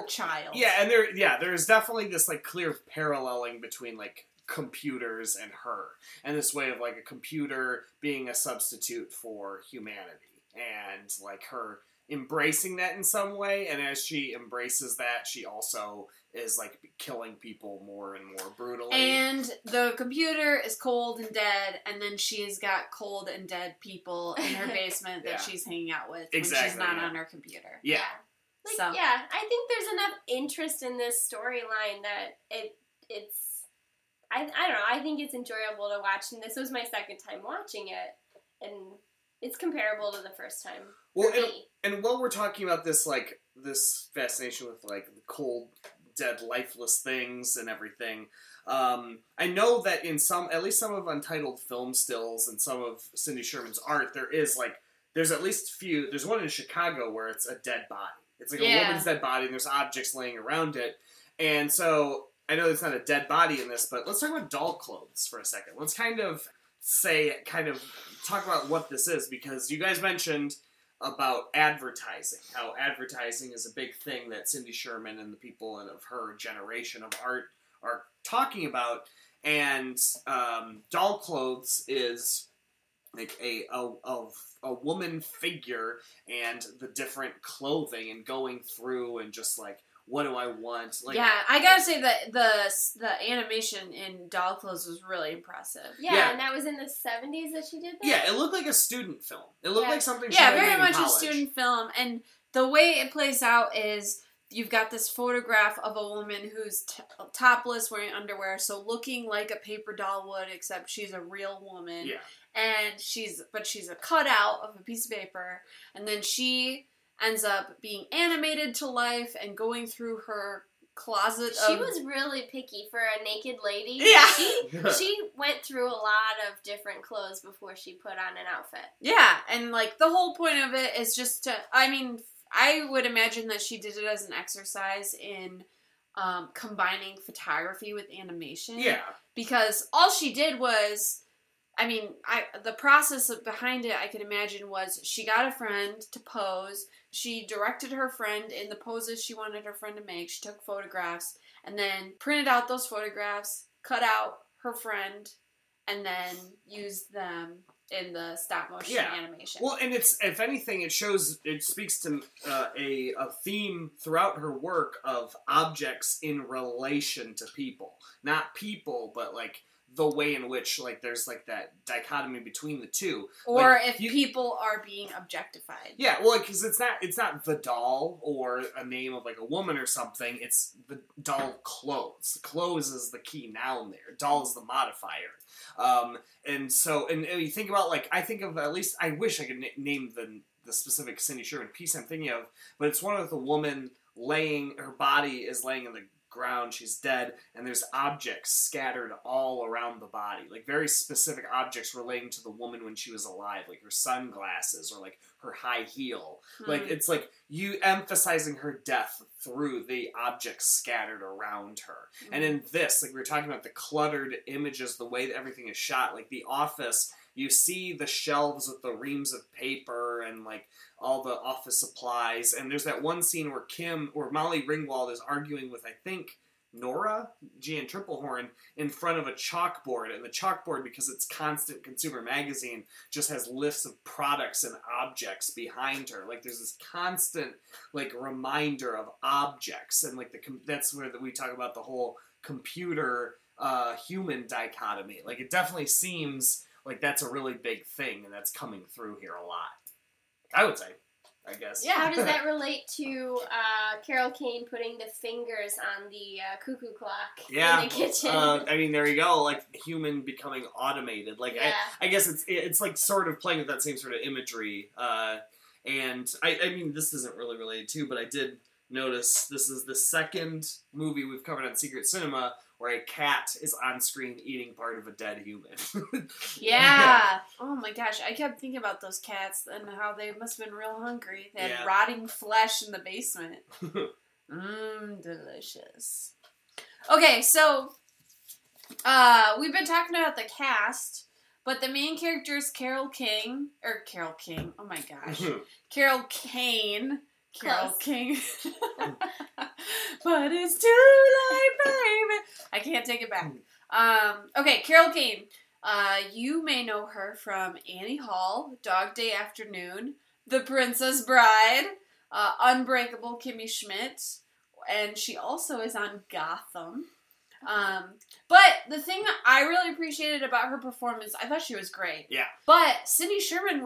child. Yeah, and there's definitely this, like, clear paralleling between, like, computers and her. And this way of, like, a computer being a substitute for humanity. And, like, her embracing that in some way. And as she embraces that, she also... is, like, killing people more and more brutally. And the computer is cold and dead, and then she's got cold and dead people in her basement that she's hanging out with when she's not on her computer. Yeah. Like, so. Yeah, I think there's enough interest in this storyline that it's... I don't know, I think it's enjoyable to watch, and this was my second time watching it, and it's comparable to the first time. Well, and while we're talking about this, like, this fascination with, like, the cold... dead, lifeless things and everything. I know that in at least some of Untitled Film Stills and some of Cindy Sherman's art, there's at least few, there's one in Chicago where it's a dead body. It's like a woman's dead body and there's objects laying around it. And so, I know there's not a dead body in this, but let's talk about Doll Clothes for a second. Let's kind of talk about what this is, because you guys mentioned about advertising, how advertising is a big thing that Cindy Sherman and the people of her generation of art are talking about, and Doll Clothes is like a woman figure and the different clothing and going through and just like, what do I want? Like, yeah, I gotta say that the animation in Doll Clothes was really impressive. Yeah, and that was in the 70s that she did that? Yeah, it looked like a student film. It looked like something she did in college. Yeah, very much a student film. And the way it plays out is you've got this photograph of a woman who's topless, wearing underwear, so looking like a paper doll would, except she's a real woman. Yeah. And she's a cutout of a piece of paper. And then she... ends up being animated to life and going through her closet. She was really picky for a naked lady. Yeah. She went through a lot of different clothes before she put on an outfit. Yeah, and like the whole point of it is just to, I mean, I would imagine that she did it as an exercise in combining photography with animation. Yeah. Because all she did was, I mean, the process behind it, I could imagine, was she got a friend to pose. She directed her friend in the poses she wanted her friend to make. She took photographs and then printed out those photographs, cut out her friend, and then used them in the stop motion animation. Well, and it's, if anything, it shows, it speaks to a theme throughout her work of objects in relation to people. Not people, but like the way in which like there's like that dichotomy between the two. Or like, if people are being objectified. Yeah, well, because it's not the doll or a name of like a woman or something. It's the doll clothes. Clothes is the key noun there. Doll is the modifier. And you think about, like, I think of, at least I wish I could name the specific Cindy Sherman piece I'm thinking of, but it's one of the woman laying, her body is laying in the ground, she's dead, and there's objects scattered all around the body, like very specific objects relating to the woman when she was alive, like her sunglasses or like her high heel. Like it's like you emphasizing her death through the objects scattered around her. And in this, like we were talking about the cluttered images, the way that everything is shot, like The Office, you see the shelves with the reams of paper and like all the office supplies. And there's that one scene where Molly Ringwald is arguing with, I think, Nora, Jeanne Tripplehorn, in front of a chalkboard. And the chalkboard, because it's Constant Consumer Magazine, just has lists of products and objects behind her. Like there's this constant like reminder of objects. And like that's where we talk about the whole computer human dichotomy. Like it definitely seems like that's a really big thing, and that's coming through here a lot, I would say, I guess. Yeah, how does that relate to Carol Kane putting the fingers on the cuckoo clock in the kitchen? I mean, there you go, like human becoming automated. Like I guess it's like sort of playing with that same sort of imagery. And I mean, this isn't really related to, but I did notice this is the second movie we've covered on Secret Cinema where a cat is on screen eating part of a dead human. Yeah. Oh my gosh. I kept thinking about those cats and how they must have been real hungry. They had rotting flesh in the basement. Delicious. Okay, so we've been talking about the cast, but the main character is Carol King. Oh my gosh. Carol Kane. Carol King. But it's too late, baby. I can't take it back. Okay, Carol Kane. You may know her from Annie Hall, Dog Day Afternoon, The Princess Bride, Unbreakable Kimmy Schmidt, and she also is on Gotham. But the thing that I really appreciated about her performance, I thought she was great. Yeah. But Cindy Sherman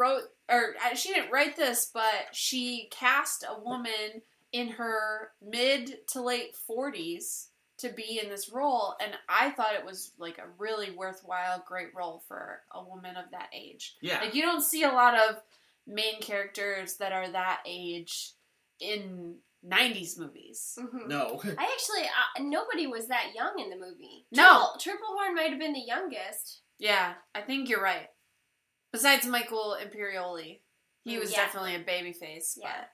she didn't write this, but she cast a woman in her mid to late 40s to be in this role, and I thought it was like a really worthwhile, great role for a woman of that age. Yeah. Like you don't see a lot of main characters that are that age in 90s movies. Mm-hmm. No. I actually, nobody was that young in the movie. No. Tripplehorn might have been the youngest. Yeah, I think you're right. Besides Michael Imperioli. He was definitely a babyface. Yeah.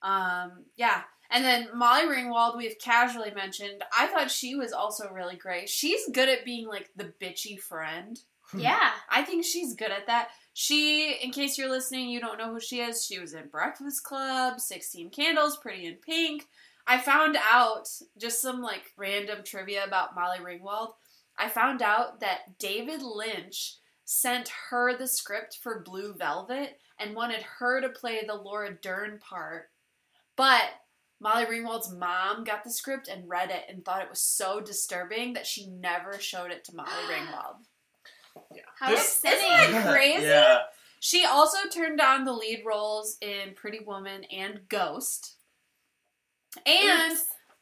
But, And then Molly Ringwald, we've casually mentioned. I thought she was also really great. She's good at being like the bitchy friend. Yeah. I think she's good at that. She, in case you're listening, you don't know who she is, she was in Breakfast Club, 16 Candles, Pretty in Pink. I found out, just some like random trivia about Molly Ringwald, I found out that David Lynch sent her the script for Blue Velvet and wanted her to play the Laura Dern part. But Molly Ringwald's mom got the script and read it and thought it was so disturbing that she never showed it to Molly Ringwald. Yeah. How upsetting. Isn't that crazy? Yeah. She also turned on the lead roles in Pretty Woman and Ghost. And,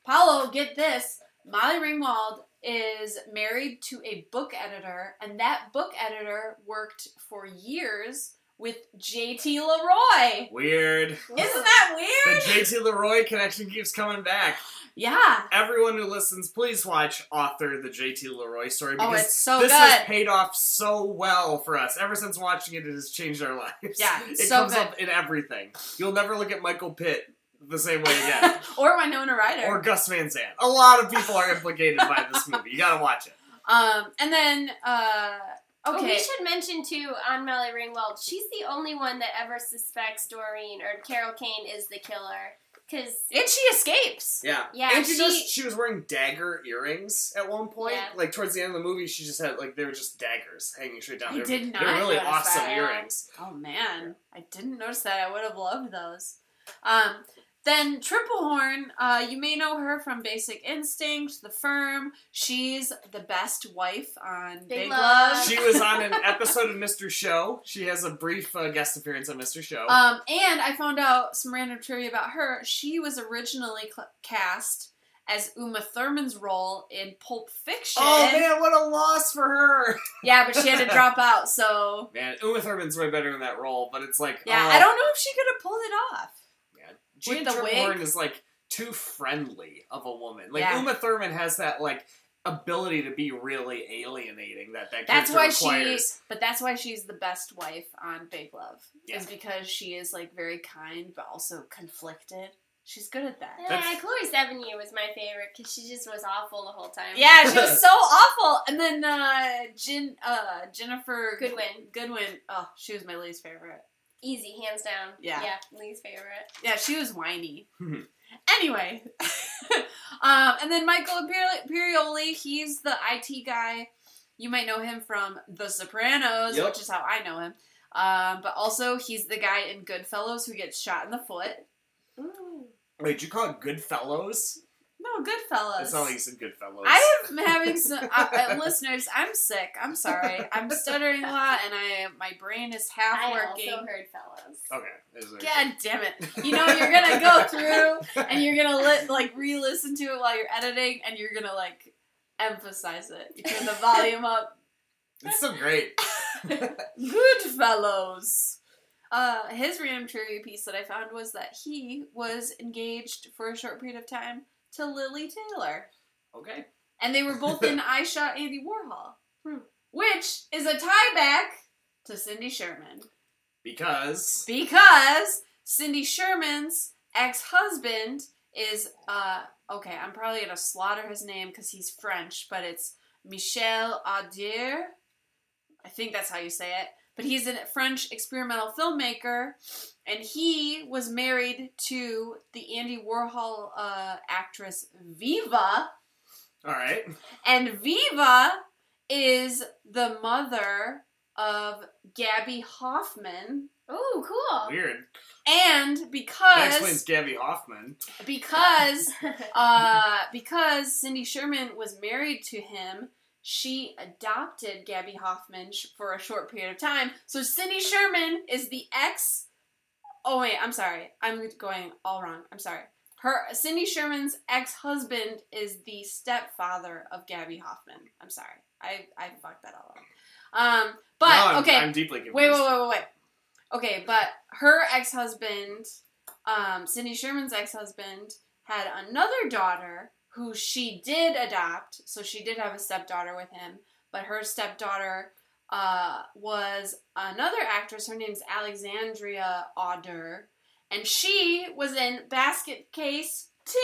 Paolo, get this, Molly Ringwald is married to a book editor, and that book editor worked for years with J.T. LaRoy. Weird. Isn't that weird? The J.T. LaRoy connection keeps coming back. Yeah. Everyone who listens, please watch Author, the J.T. Leroy story. Because it's so good. This has paid off so well for us. Ever since watching it, it has changed our lives. Yeah, it's so good. It comes up in everything. You'll never look at Michael Pitt the same way again. Or Winona Ryder. Or Gus Van Sant. A lot of people are implicated by this movie. You gotta watch it. And then, okay. Oh, we should mention, too, on Molly Ringwald, she's the only one that ever suspects Doreen or Carol Kane is the killer. And she escapes. Yeah. And she was wearing dagger earrings at one point. Yeah. Like, towards the end of the movie, she just had, like, they were just daggers hanging straight down. They were really awesome earrings. Oh, man. I didn't notice that. I would have loved those. Then Tripplehorn, you may know her from Basic Instinct, The Firm. She's the best wife on Big Love. She was on an episode of Mr. Show. She has a brief guest appearance on Mr. Show. And I found out some random trivia about her. She was originally cast as Uma Thurman's role in Pulp Fiction. Oh, man, what a loss for her. Yeah, but she had to drop out, so... Man, Uma Thurman's way better in that role, but it's like... Yeah, I don't know if she could have pulled it off. Jeanne Tripplehorn is, like, too friendly of a woman. Like, yeah. Uma Thurman has that, like, ability to be really alienating that character requires. But that's why she's the best wife on Big Love. Yeah. Is because she is, like, very kind, but also conflicted. She's good at that. Yeah, Chloe Sevigny was my favorite, because she just was awful the whole time. Yeah, she was so awful! And then, Jennifer Goodwin. Oh, she was my least favorite. Easy, hands down. Yeah. Yeah, least favorite. Yeah, she was whiny. Anyway. And then Michael Imperioli, he's the IT guy. You might know him from The Sopranos, yep. Which is how I know him. But also, he's the guy in Goodfellas who gets shot in the foot. Ooh. Wait, did you call it Goodfellas? No, Goodfellas. It's not like you said Goodfellas. I am having some... listeners, I'm sick. I'm sorry. I'm stuttering a lot, and my brain is half working. I also heard fellas. Okay. God damn it. You know, you're going to go through, and you're going to, re-listen to it while you're editing, and you're going to, emphasize it. You turn the volume up. It's so great. Goodfellas. His random trivia piece that I found was that he was engaged for a short period of time to Lily Taylor. Okay. And they were both in I Shot Andy Warhol. Which is a tie back to Cindy Sherman. Because Cindy Sherman's ex-husband is, I'm probably going to slaughter his name because he's French, but it's Michel Audier. I think that's how you say it. But he's a French experimental filmmaker, and he was married to the Andy Warhol actress Viva. All right. And Viva is the mother of Gabby Hoffman. Ooh, cool. Weird. And because... That explains Gabby Hoffman. Because Cindy Sherman was married to him, she adopted Gabby Hoffman for a short period of time. So Cindy Sherman is the ex... Oh, wait, I'm sorry. I'm going all wrong. I'm sorry. Cindy Sherman's ex-husband is the stepfather of Gabby Hoffman. I'm sorry. I fucked that all up. I'm deeply confused. Wait. Okay, but her ex-husband, Cindy Sherman's ex-husband, had another daughter who she did adopt, so she did have a stepdaughter with him, but her stepdaughter was another actress. Her name's Alexandria Auder, and she was in Basket Case 2!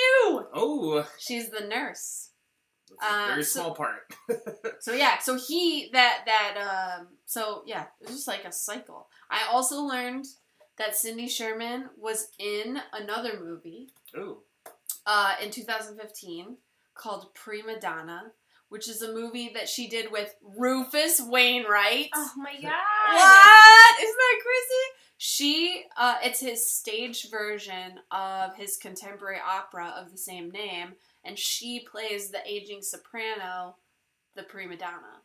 Oh! She's the nurse. That's a very small part. It's just like a cycle. I also learned that Cindy Sherman was in another movie. Ooh. In 2015, called Prima Donna, which is a movie that she did with Rufus Wainwright. Oh my god! What? Isn't that crazy? She, it's his stage version of his contemporary opera of the same name, and she plays the aging soprano, the Prima Donna.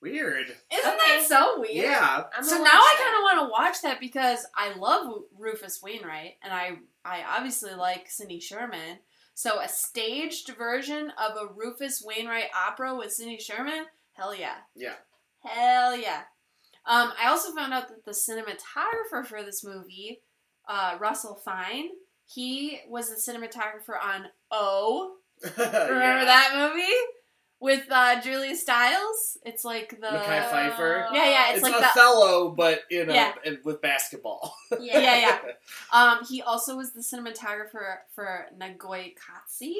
Weird. Isn't that so weird? Yeah. So now I kind of want to watch that because I love Rufus Wainwright, and I obviously like Cindy Sherman. So a staged version of a Rufus Wainwright opera with Cindy Sherman? Hell yeah. Yeah. Hell yeah. I also found out that the cinematographer for this movie, Russell Fine, He was the cinematographer on O. Remember that movie? With Julia Stiles, it's like the Mekhi Phifer. Yeah, yeah, it's like Othello, but in with basketball. Yeah, yeah, yeah. He also was the cinematographer for Nagoi Katsi.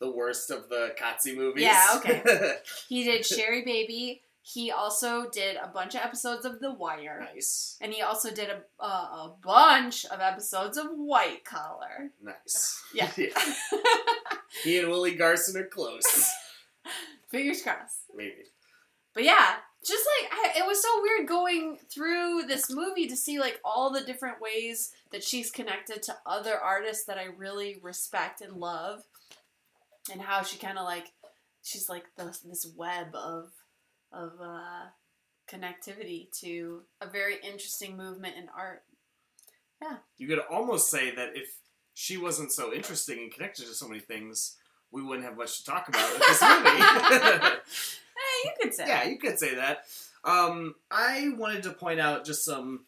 The worst of the Katsi movies. Yeah, okay. He did Sherry Baby. He also did a bunch of episodes of The Wire. Nice. And he also did a bunch of episodes of White Collar. Nice. Yeah. Yeah. He and Willie Garson are close. Fingers crossed. Maybe. But yeah, just like, it was so weird going through this movie to see like all the different ways that she's connected to other artists that I really respect and love. And how she kind of like, she's like this web of connectivity to a very interesting movement in art. Yeah. You could almost say that if she wasn't so interesting and connected to so many things, we wouldn't have much to talk about with this movie. You could say. Yeah, you could say that. I wanted to point out just some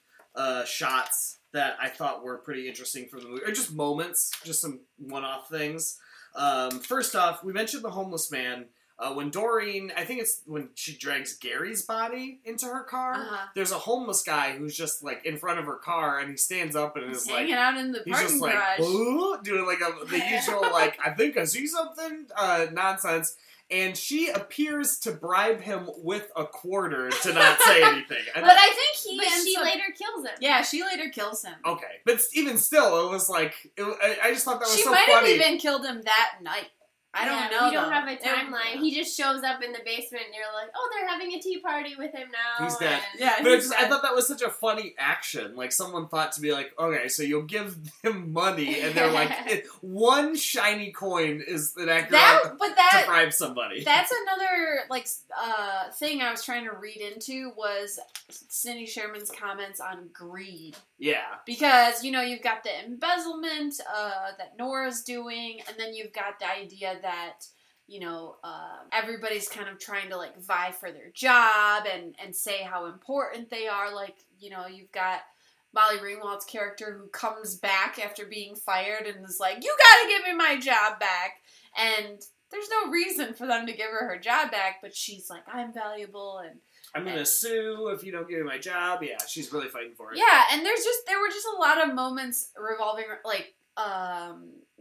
shots that I thought were pretty interesting from the movie, or just moments, just some one-off things. First off, we mentioned the homeless man. When Doreen, I think it's when she drags Gary's body into her car, there's a homeless guy who's just, like, in front of her car, and he stands up and is, like, hanging out in the parking garage. He's just, like, doing, like, the usual, like, I think I see something, nonsense. And she appears to bribe him with a quarter to not say anything. But I think she later kills him. Yeah, she later kills him. Okay. But even still, it was, like, I just thought that was so funny. She might have even killed him that night. I don't know. You don't have a timeline. He just shows up in the basement, and you're like, "Oh, they're having a tea party with him now." He's dead. Yeah, but I thought that was such a funny action. Like someone thought to be like, "Okay, so you'll give them money," and they're like, "One shiny coin is an accurate to bribe somebody." That's another like thing I was trying to read into was Cindy Sherman's comments on greed. Yeah, because you've got the embezzlement that Nora's doing, and then you've got the idea that everybody's kind of trying to like vie for their job and say how important they are. Like you've got Molly Ringwald's character who comes back after being fired and is like, "You gotta give me my job back," and there's no reason for them to give her job back, but she's like, "I'm valuable and I'm gonna sue if you don't give me my job." Yeah, she's really fighting for it. Yeah, and there were just a lot of moments revolving like.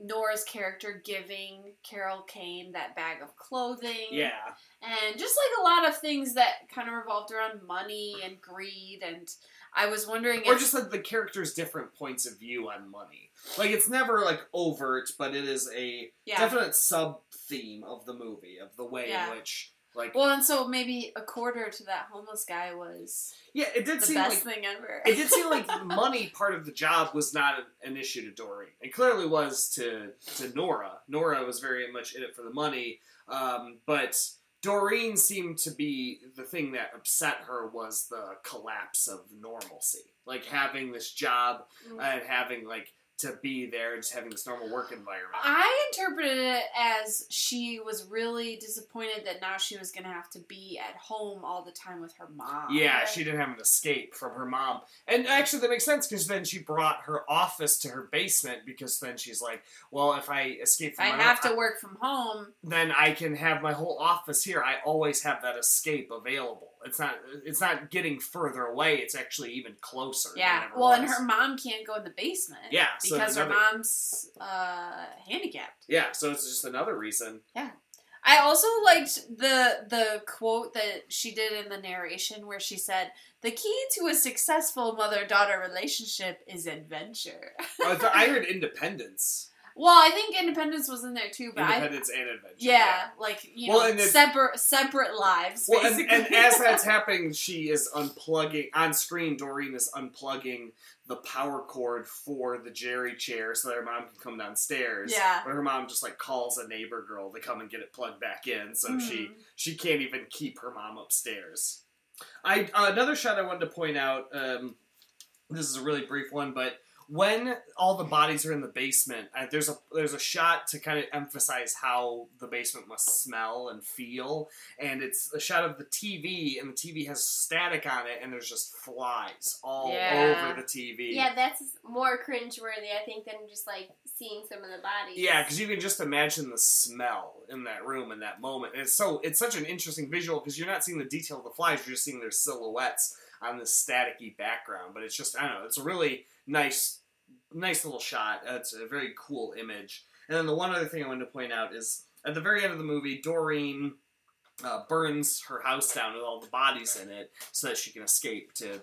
Nora's character giving Carol Kane that bag of clothing. Yeah. And just like a lot of things that kind of revolved around money and greed, and I was wondering or just like the character's different points of view on money. Like it's never like overt, but it is a definite sub-theme of the movie, of the way in which like... Well, and so maybe a quarter to that homeless guy was the best thing ever. It did seem like the money part of the job was not an issue to Doreen. It clearly was to Nora. Nora was very much in it for the money, but Doreen seemed to be the thing that upset her was the collapse of normalcy. Like having this job and having like to be there, just having this normal work environment. I interpreted it as she was really disappointed that now she was going to have to be at home all the time with her mom. Yeah, she didn't have an escape from her mom. And actually that makes sense, because then she brought her office to her basement, because then she's like, well, if I escape from I have to work from home. Then I can have my whole office here. I always have that escape available. It's not getting further away. It's actually even closer. Yeah. And her mom can't go in the basement. Yeah. Because her mom's handicapped. Yeah. So it's just another reason. Yeah. I also liked the quote that she did in the narration where she said, "The key to a successful mother-daughter relationship is adventure." I heard independence. Well, I think independence was in there too, but and adventure. Yeah, like separate lives. Well, and as that's happening, she is unplugging on screen. Doreen is unplugging the power cord for the Jerry chair so that her mom can come downstairs. Yeah, but her mom just like calls a neighbor girl to come and get it plugged back in, so she can't even keep her mom upstairs. Another shot I wanted to point out. This is a really brief one, but. when all the bodies are in the basement, there's a shot to kind of emphasize how the basement must smell and feel, and it's a shot of the TV, and the TV has static on it, and there's just flies all over the TV. Yeah, that's more cringeworthy, I think, than just, like, seeing some of the bodies. Yeah, because you can just imagine the smell in that room in that moment. And it's such an interesting visual, because you're not seeing the detail of the flies, you're just seeing their silhouettes on this staticky background, but it's just, I don't know, it's a really nice little shot. It's a very cool image. And then the one other thing I wanted to point out is, at the very end of the movie, Doreen burns her house down with all the bodies in it so that she can escape to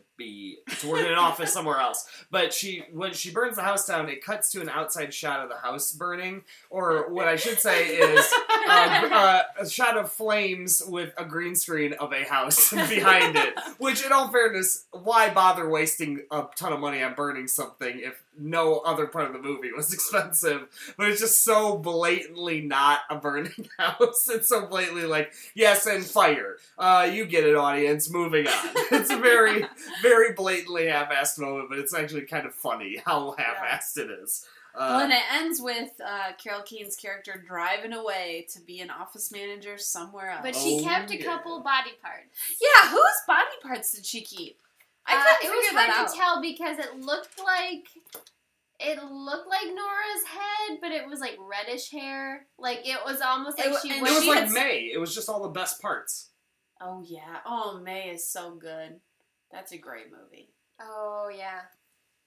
work in an office somewhere else. But when she burns the house down, it cuts to an outside shot of the house burning, or what I should say is a shot of flames with a green screen of a house behind it, which, in all fairness, why bother wasting a ton of money on burning something if no other part of the movie was expensive? But it's just so blatantly not a burning house. It's so blatantly like, yes, and fire. You get it, audience. Moving on. It's a very, very blatantly half-assed moment, but it's actually kind of funny how half-assed it is. Well, and it ends with Carol Kane's character driving away to be an office manager somewhere else. But she kept a couple body parts. Yeah, whose body parts did she keep? I couldn't figure that out. It was hard to tell because it looked like Nora's head, but it was like reddish hair. Like, it was almost like she was... It was like May. It was just all the best parts. Oh, yeah. Oh, May is so good. That's a great movie. Oh, yeah.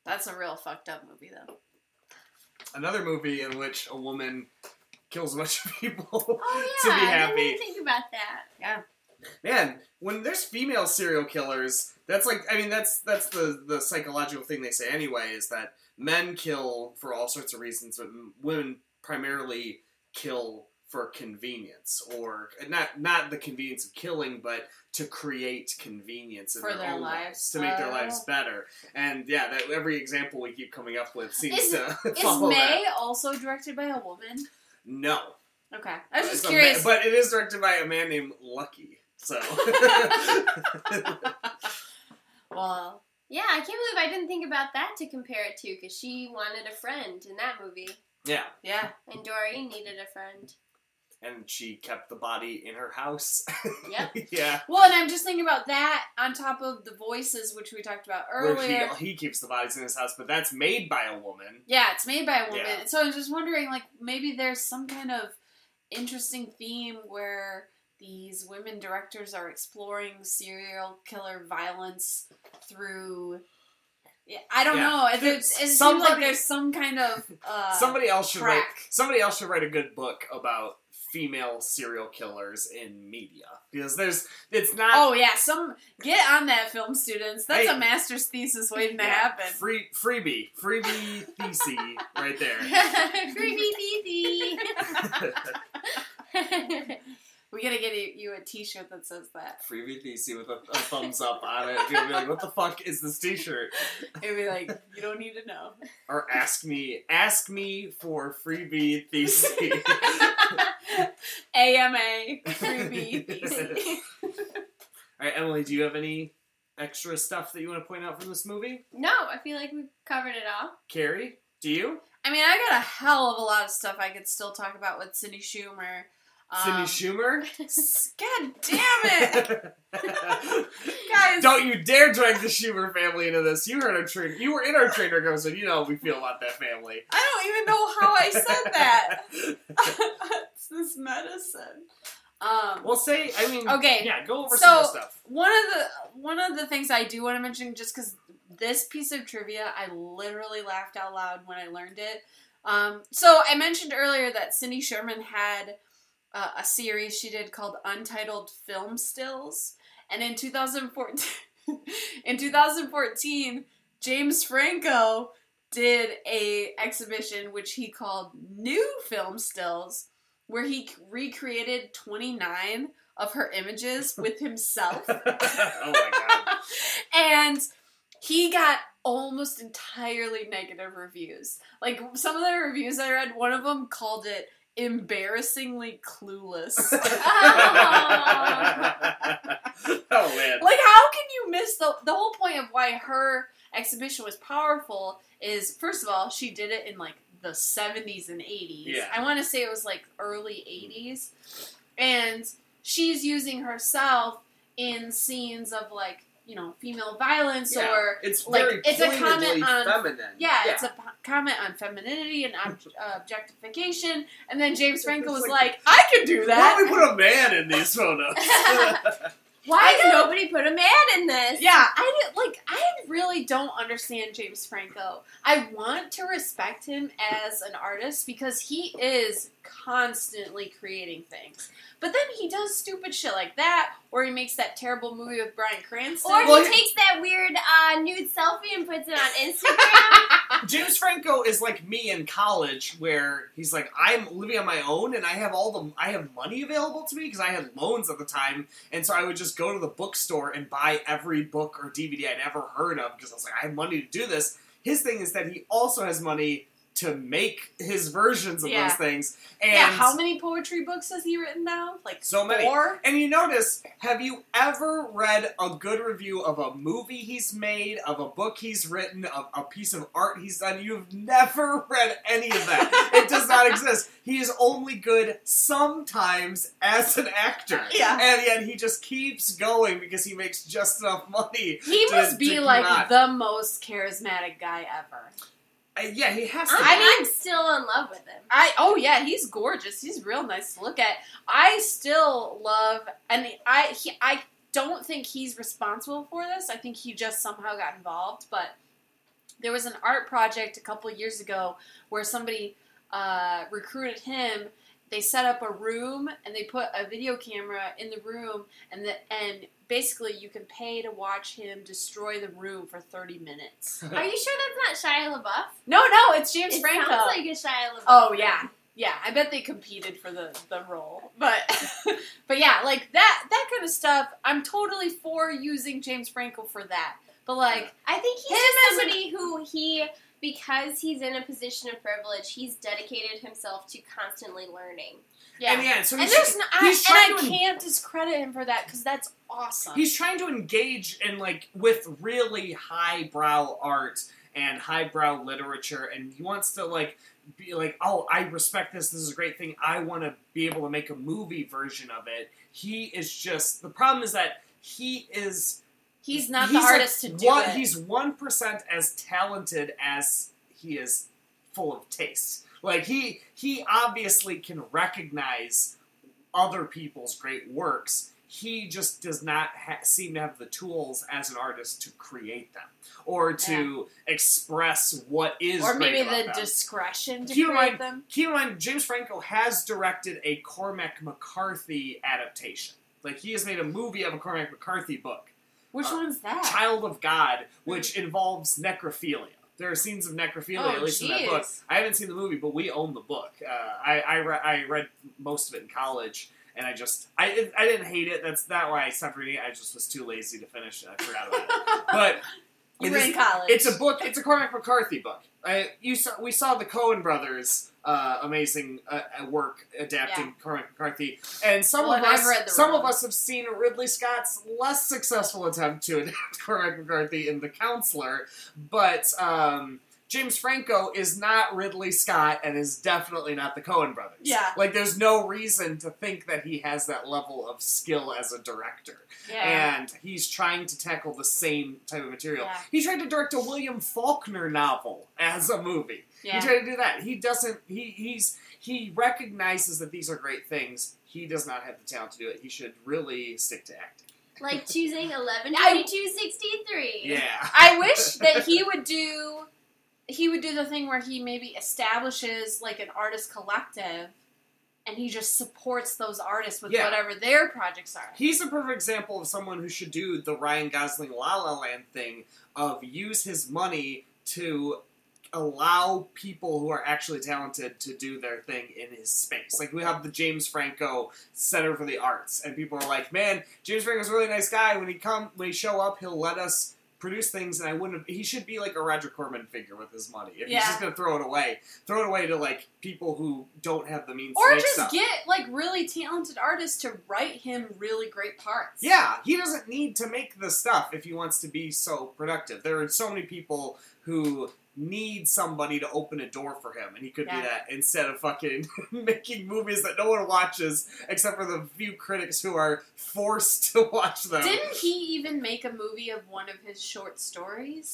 That's a real fucked up movie, though. Another movie in which a woman kills a bunch of people to be happy. I didn't even think about that. Yeah. Man, when there's female serial killers, that's like, I mean, that's the psychological thing they say anyway, is that men kill for all sorts of reasons, but women primarily kill for convenience, or not the convenience of killing, but to create convenience in their own lives, to make their lives better. And yeah, that every example we keep coming up with seems to follow that. Is May also directed by a woman? No. Okay, I was just curious. But it is directed by a man named Lucky. So, well, yeah, I can't believe I didn't think about that to compare it to, because she wanted a friend in that movie. Yeah. Yeah. And Doreen needed a friend. And she kept the body in her house. Yep. Yeah. Well, and I'm just thinking about that on top of The Voices, which we talked about earlier. Where he keeps the bodies in his house, but that's made by a woman. Yeah, it's made by a woman. Yeah. So I was just wondering, like, maybe there's some kind of interesting theme where these women directors are exploring serial killer violence through... I don't know. It seems like there's some kind of somebody else should write a good book about female serial killers in media, because it's not... Oh, yeah. Get on that, film students. That's a master's thesis waiting to happen. Freebie thesis right there. Freebie thesis. We gotta get you a t-shirt that says that. Freebie thesis with a thumbs up on it. You'll be like, what the fuck is this t-shirt? It'll be like, you don't need to know. Or ask me for freebie thesis. AMA freebie thesis. Alright, Emily, do you have any extra stuff that you want to point out from this movie? No, I feel like we've covered it all. Carrie, do you? I mean, I got a hell of a lot of stuff I could still talk about with Cindy Sherman. Cindy Sherman? God damn it! Guys, don't you dare drag the Sherman family into this. You were in our trainer goes, and you know how we feel about that family. I don't even know how I said that. It's this medicine. Go over some more stuff. One of the things I do want to mention, just because this piece of trivia, I literally laughed out loud when I learned it. So I mentioned earlier that Cindy Sherman had a series she did called Untitled Film Stills, and in 2014 James Franco did a exhibition which he called New Film Stills, where he recreated 29 of her images with himself. Oh my god. And he got almost entirely negative reviews. Like, some of the reviews I read, one of them called it embarrassingly clueless. Oh man! Like, how can you miss the whole point of why her exhibition was powerful? Is first of all, she did it in like the 70s and 80s. Yeah. I want to say it was like early 80s, and she's using herself in scenes of like, you know, female violence, yeah, or it's like very it's a comment on feminine. Yeah, it's a comment on femininity and objectification. And then James Franco was like, "I can do that. Why don't we put a man in these photos? Why did nobody put a man in this?" Yeah, I really don't understand James Franco. I want to respect him as an artist because he is constantly creating things. But then he does stupid shit like that, or he makes that terrible movie with Bryan Cranston. Or he takes that weird nude selfie and puts it on Instagram. James Franco is like me in college, where he's like, I'm living on my own, and I have money available to me, because I had loans at the time, and so I would just go to the bookstore and buy every book or DVD I'd ever heard of, because I was like, I have money to do this. His thing is that he also has money to make his versions of those things. And yeah, how many poetry books has he written now? Like, so many. 4? And you notice, have you ever read a good review of a movie he's made, of a book he's written, of a piece of art he's done? You've never read any of that. It does not exist. He is only good sometimes as an actor. Yeah. And yet he just keeps going because he makes just enough money. He must be the most charismatic guy ever. Yeah, he has to. I'm still in love with him. He's gorgeous. He's real nice to look at. I still love, and I don't think he's responsible for this. I think he just somehow got involved. But there was an art project a couple years ago where somebody recruited him. They set up a room and they put a video camera in the room, and basically you can pay to watch him destroy the room for 30 minutes. Are you sure that's not Shia LaBeouf? No, it's James Franco. It sounds like a Shia LaBeouf. Oh yeah. Yeah, I bet they competed for the role. But yeah, like that kind of stuff, I'm totally for using James Franco for that. But like, I think he's somebody who because he's in a position of privilege, he's dedicated himself to constantly learning. Yeah. I can't discredit him for that, because that's awesome. He's trying to engage in, like, with really highbrow art and highbrow literature, and he wants to, like, be like, oh, I respect this, this is a great thing, I want to be able to make a movie version of it. He is just... The problem is that he is... He's not the artist to do it. He's 1% as talented as he is full of taste. Like, he obviously can recognize other people's great works. He just does not seem to have the tools as an artist to create them or to express what is great about them. Or maybe the discretion to create them. Keep in mind, James Franco has directed a Cormac McCarthy adaptation. Like, he has made a movie of a Cormac McCarthy book. Which one's that? Child of God, which involves necrophilia. There are scenes of necrophilia, in that book. I haven't seen the movie, but we own the book. I read most of it in college, and I didn't hate it. That's not why I stopped reading it. I just was too lazy to finish it. I forgot about it. But you were in college. It's a book. It's a Cormac McCarthy book. We saw the Coen brothers' amazing work adapting Cormac McCarthy, and some of us have seen Ridley Scott's less successful attempt to adapt Cormac McCarthy in The Counselor, but James Franco is not Ridley Scott and is definitely not the Coen brothers. Yeah, like there's no reason to think that he has that level of skill as a director. Yeah. And he's trying to tackle the same type of material. Yeah. He tried to direct a William Faulkner novel as a movie. Yeah. He tried to do that. He doesn't. He recognizes that these are great things. He does not have the talent to do it. He should really stick to acting. Like choosing 11/22/63. Yeah. I wish that he would do the thing where he maybe establishes like an artist collective, and he just supports those artists with whatever their projects are. He's a perfect example of someone who should do the Ryan Gosling La La Land thing of use his money to allow people who are actually talented to do their thing in his space. Like, we have the James Franco Center for the Arts, and people are like, man, James Franco's a really nice guy. When he show up, he'll let us produce things, and I wouldn't have... He should be like a Roger Corman figure with his money. If he's just going to throw it away. Throw it away to, like, people who don't have the means to make stuff. Or just get, like, really talented artists to write him really great parts. Yeah, he doesn't need to make the stuff if he wants to be so productive. There are so many people who need somebody to open a door for him, and he could be that instead of fucking making movies that no one watches except for the few critics who are forced to watch them. Didn't he even make a movie of one of his short stories?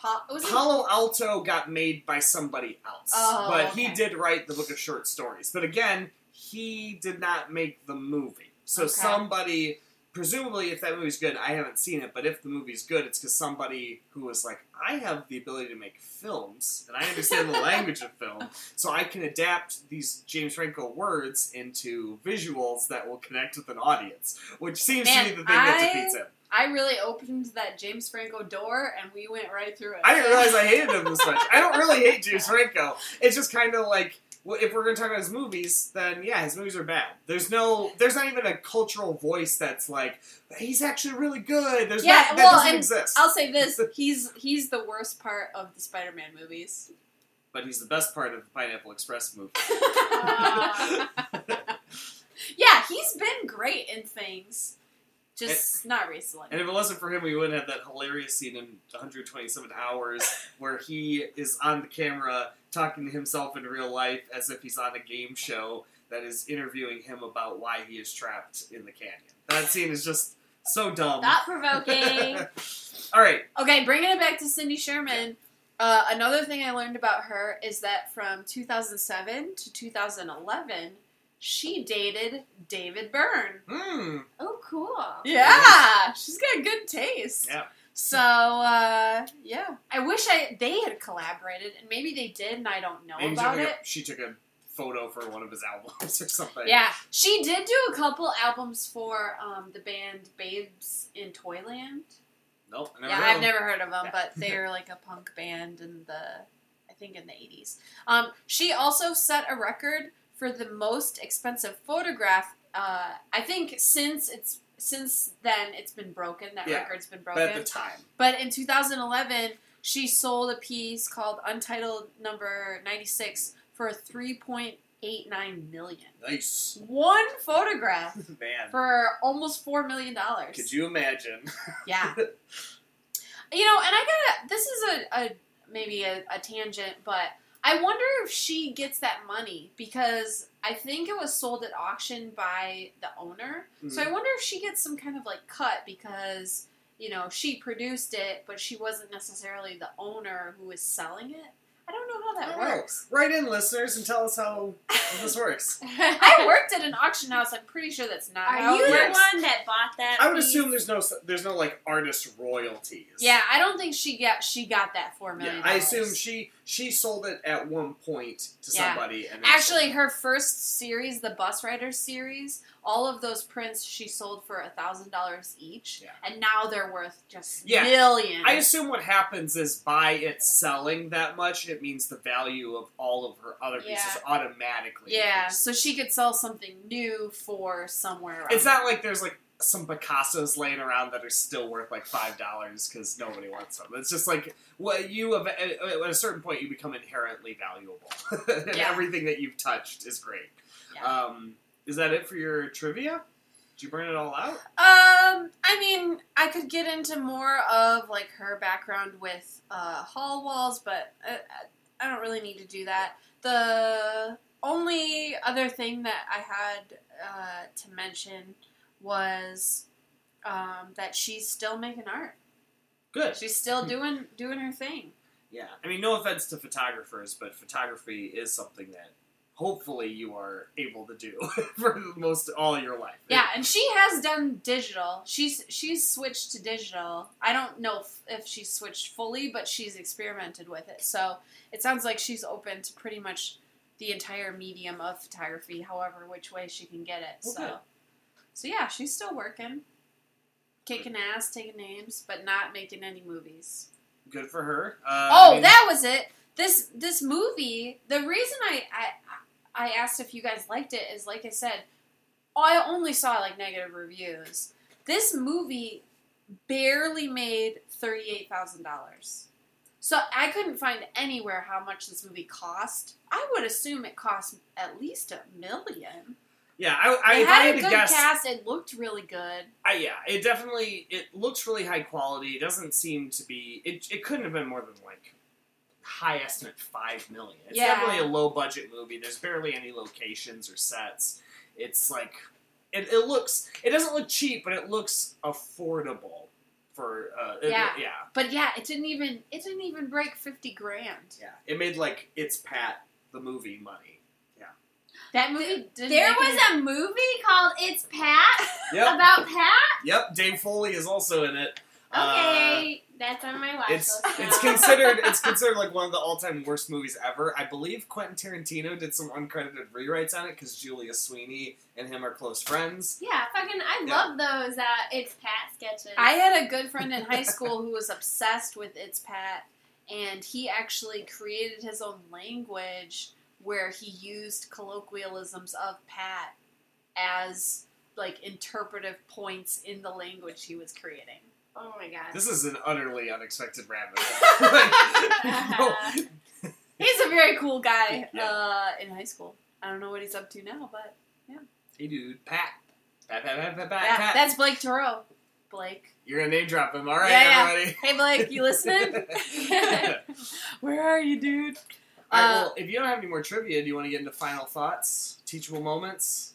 Palo Alto got made by somebody else, but he did write the book of short stories. But again, he did not make the movie. So somebody... Presumably, if that movie's good, I haven't seen it, but if the movie's good, it's because somebody who was like, I have the ability to make films, and I understand the language of film, so I can adapt these James Franco words into visuals that will connect with an audience, which seems to be the thing that defeats him. I really opened that James Franco door, and we went right through it. I didn't realize I hated him this much. I don't really hate James Franco. It's just kind of like... Well, if we're going to talk about his movies, then yeah, his movies are bad. There's not even a cultural voice that's like, he's actually really good. That doesn't exist. I'll say this, he's the worst part of the Spider-Man movies. But he's the best part of the Pineapple Express movie. Yeah, he's been great in things. Not recently. And if it wasn't for him, we wouldn't have that hilarious scene in 127 Hours where he is on the camera talking to himself in real life as if he's on a game show that is interviewing him about why he is trapped in the canyon. That scene is just so dumb. Thought-provoking. All right. Okay, bringing it back to Cindy Sherman. Another thing I learned about her is that from 2007 to 2011... she dated David Byrne. Mm. Oh, cool. Yeah. She's got good taste. Yeah. So, yeah. I wish they had collaborated, and maybe they did, and I don't know about it. She took a photo for one of his albums or something. Yeah. She did do a couple albums for the band Babes in Toyland. Nope. I've never heard of them, but they're like a punk band in the 80s. She also set a record for the most expensive photograph. I think since then it's been broken. That record's been broken. But at the time. But in 2011, she sold a piece called Untitled number 96 for $3.89 million. Nice. One photograph. Man. For almost $4 million. Could you imagine? Yeah. And this is maybe a tangent, but I wonder if she gets that money, because I think it was sold at auction by the owner. Mm-hmm. So I wonder if she gets some kind of, like, cut because, she produced it, but she wasn't necessarily the owner who was selling it. I don't know how that works. Write in, listeners, and tell us how this works. I worked at an auction house. I'm pretty sure that's not how it works. Are you the one that bought that I would piece? Assume there's no like, artist royalties. Yeah, I don't think she got that $4 million. Yeah, I assume she sold it at one point to somebody. And actually, her first series, the Bus Riders series, all of those prints she sold for $1,000 each, and now they're worth just millions. I assume what happens is by it selling that much, it means the value of all of her other pieces automatically. Yeah, so she could sell something new for somewhere around. It's not like there's like some Picassos laying around that are still worth like $5 because nobody wants them. It's just like at a certain point you become inherently valuable, and everything that you've touched is great. Yeah. Is that it for your trivia? Did you burn it all out? I could get into more of like her background with Hall Walls, but I don't really need to do that. The only other thing that I had to mention was that she's still making art. Good. She's still doing her thing. Yeah. I mean, no offense to photographers, but photography is something that hopefully you are able to do for most all your life. Yeah, and she has done digital. She's switched to digital. I don't know if she's switched fully, but she's experimented with it. So it sounds like she's open to pretty much the entire medium of photography, however which way she can get it. Okay. So yeah, she's still working, kicking ass, taking names, but not making any movies. Good for her. That was it. This movie. The reason I asked if you guys liked it is, like I said, I only saw like negative reviews. This movie barely made $38,000. So I couldn't find anywhere how much this movie cost. I would assume it cost at least $1 million. Yeah, I had a good guess. It looked really good. It looks really high quality. It doesn't seem to be. It couldn't have been more than like high estimate $5 million. It's definitely a low budget movie. There's barely any locations or sets. It's like it looks. It doesn't look cheap, but it looks affordable for. It didn't even break $50,000. Yeah, it made like It's Pat the movie money. That movie There was a movie called It's Pat? Yep. About Pat? Yep, Dave Foley is also in it. Okay, that's on my watch list. It's considered like one of the all-time worst movies ever. I believe Quentin Tarantino did some uncredited rewrites on it because Julia Sweeney and him are close friends. Yeah, I love those It's Pat sketches. I had a good friend in high school who was obsessed with It's Pat, and he actually created his own language where he used colloquialisms of Pat as, like, interpretive points in the language he was creating. Oh, my God. This is an utterly unexpected rabbit. He's a very cool guy in high school. I don't know what he's up to now, but, yeah. Hey, dude. Pat. Pat, Pat, Pat, Pat, Pat, yeah, Pat. That's Blake Turo. Blake. You're going to name drop him. All right, everybody. Hey, Blake, you listening? Where are you, dude? All right, well, if you don't have any more trivia, do you want to get into final thoughts? Teachable moments?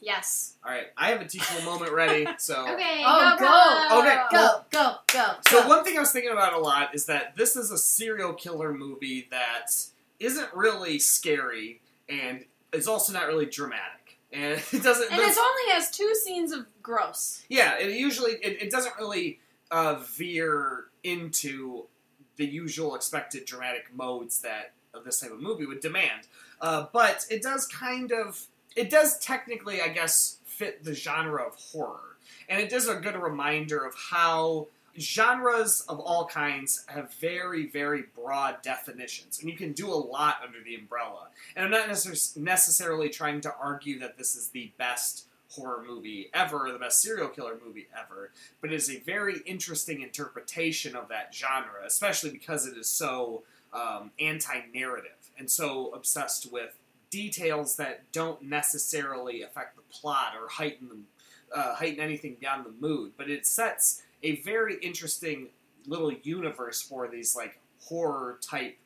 Yes. All right. I have a teachable moment ready, so... Okay, go. So one thing I was thinking about a lot is that this is a serial killer movie that isn't really scary, and it's also not really dramatic. And it doesn't... And it only has 2 scenes of gross. Yeah, and usually... It doesn't really veer into the usual expected dramatic modes that... of this type of movie would demand. But it does technically, I guess, fit the genre of horror. And it is a good reminder of how genres of all kinds have very, very broad definitions. And you can do a lot under the umbrella. And I'm not necessarily trying to argue that this is the best horror movie ever, or the best serial killer movie ever, but it is a very interesting interpretation of that genre, especially because it is so... anti-narrative, and so obsessed with details that don't necessarily affect the plot or heighten anything beyond the mood. But it sets a very interesting little universe for these like horror type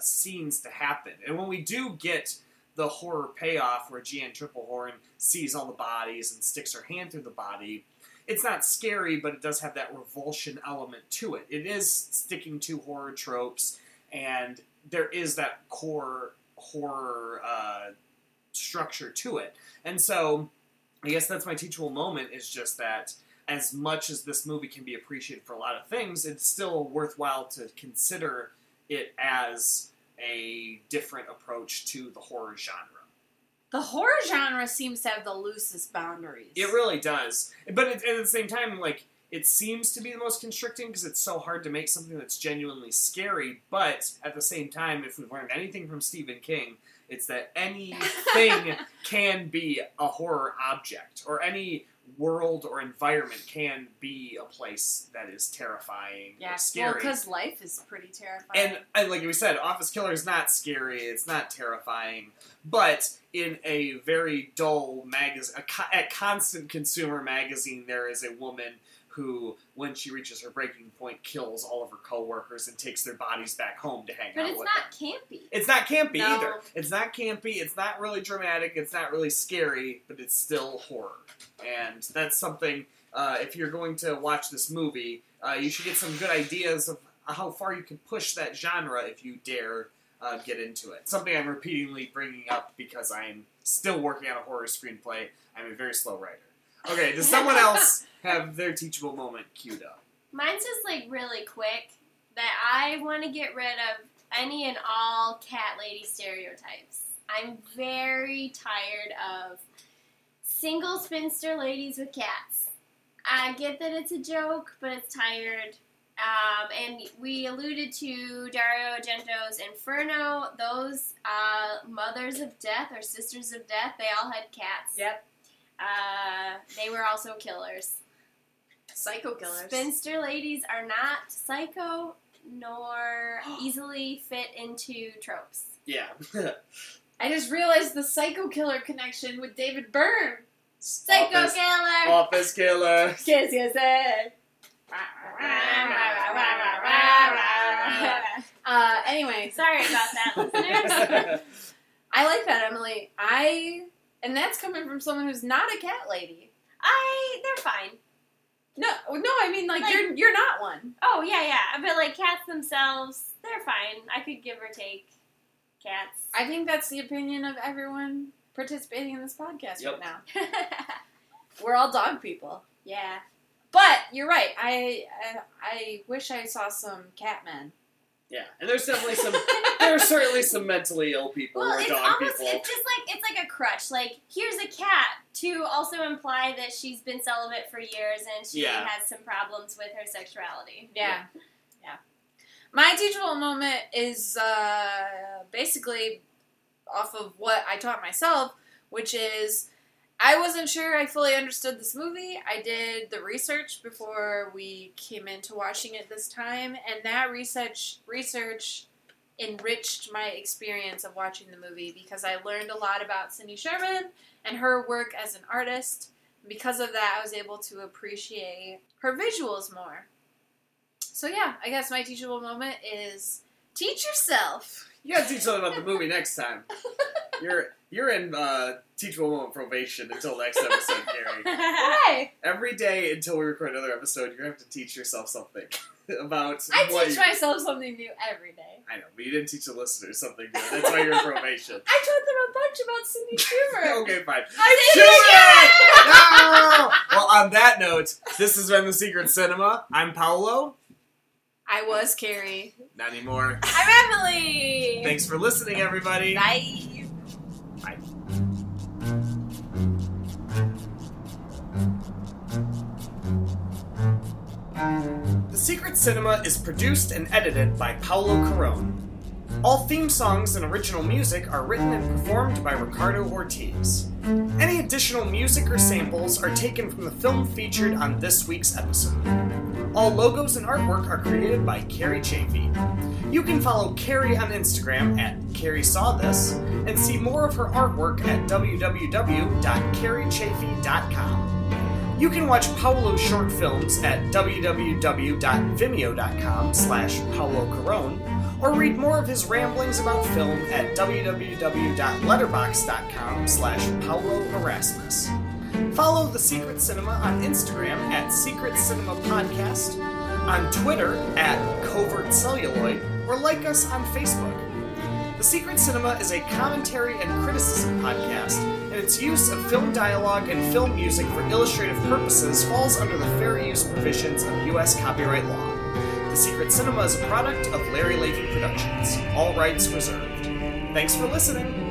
scenes to happen. And when we do get the horror payoff where Jeanne Tripplehorn sees all the bodies and sticks her hand through the body, it's not scary, but it does have that revulsion element to it. It is sticking to horror tropes. And there is that core horror structure to it. And so I guess that's my teachable moment, is just that as much as this movie can be appreciated for a lot of things, it's still worthwhile to consider it as a different approach to the horror genre. The horror genre seems to have the loosest boundaries. It really does. But at the same time, like... it seems to be the most constricting because it's so hard to make something that's genuinely scary, but at the same time, if we've learned anything from Stephen King, it's that anything can be a horror object, or any world or environment can be a place that is terrifying or scary. Yeah, well, because life is pretty terrifying. And like we said, Office Killer is not scary, it's not terrifying, but in a very dull magazine, at Constant Consumer Magazine, there is a woman who, when she reaches her breaking point, kills all of her coworkers and takes their bodies back home to hang out with them. But it's not campy either. It's not campy. It's not really dramatic. It's not really scary, but it's still horror. And that's something, if you're going to watch this movie, you should get some good ideas of how far you can push that genre if you dare get into it. Something I'm repeatedly bringing up because I'm still working on a horror screenplay. I'm a very slow writer. Okay, does someone else have their teachable moment queued up? Mine's just, like, really quick, that I want to get rid of any and all cat lady stereotypes. I'm very tired of single spinster ladies with cats. I get that it's a joke, but it's tired. And we alluded to Dario Argento's Inferno. Those mothers of death or sisters of death, they all had cats. Yep. They were also killers. Psycho killers. Spinster ladies are not psycho nor easily fit into tropes. Yeah. I just realized the Psycho Killer connection with David Byrne. Psycho Killer! Office Killer! Yes, yes, yes. Anyway, sorry about that, listeners. I like that, Emily. And that's coming from someone who's not a cat lady. They're fine. No, I mean, like you're not one. Oh, yeah. But, like, cats themselves, they're fine. I could give or take cats. I think that's the opinion of everyone participating in this podcast right now. We're all dog people. Yeah. But, you're right. I wish I saw some cat men. Yeah, and there's definitely some. There are certainly some mentally ill people or dog people. It's just like it's like a crutch. Like here's a cat to also imply that she's been celibate for years and she has some problems with her sexuality. Yeah. My teachable moment is basically off of what I taught myself, which is I wasn't sure I fully understood this movie. I did the research before we came into watching it this time, and that research enriched my experience of watching the movie because I learned a lot about Cindy Sherman and her work as an artist. Because of that, I was able to appreciate her visuals more. So yeah, I guess my teachable moment is teach yourself. You gotta teach something about the movie next time. You're in teachable moment probation until next episode, Carrie. Why? Every day until we record another episode, you're gonna have to teach yourself something about. I teach myself something new every day. I know, but you didn't teach the listeners something new. That's why you're in probation. I taught them a bunch about Cindy Sherman. Okay, fine. Cindy Sherman! No! Well, on that note, this has been The Secret Cinema. I'm Paolo. I was Carrie. Not anymore. I'm Emily. Thanks for listening, everybody. Bye. The Secret Cinema is produced and edited by Paolo Caron. All theme songs and original music are written and performed by Ricardo Ortiz. Any additional music or samples are taken from the film featured on this week's episode. All logos and artwork are created by Carrie Chafee. You can follow Carrie on Instagram at CarrieSawThis and see more of her artwork at www.carriechafee.com. You can watch Paolo's short films at www.vimeo.com/PaoloCaron or read more of his ramblings about film at www.letterboxd.com/PaoloErasmus. Follow The Secret Cinema on Instagram at Secret Cinema Podcast, on Twitter at Covert Celluloid, or like us on Facebook. The Secret Cinema is a commentary and criticism podcast, and its use of film dialogue and film music for illustrative purposes falls under the fair use provisions of U.S. copyright law. The Secret Cinema is a product of Larry Leahy Productions. All rights reserved. Thanks for listening!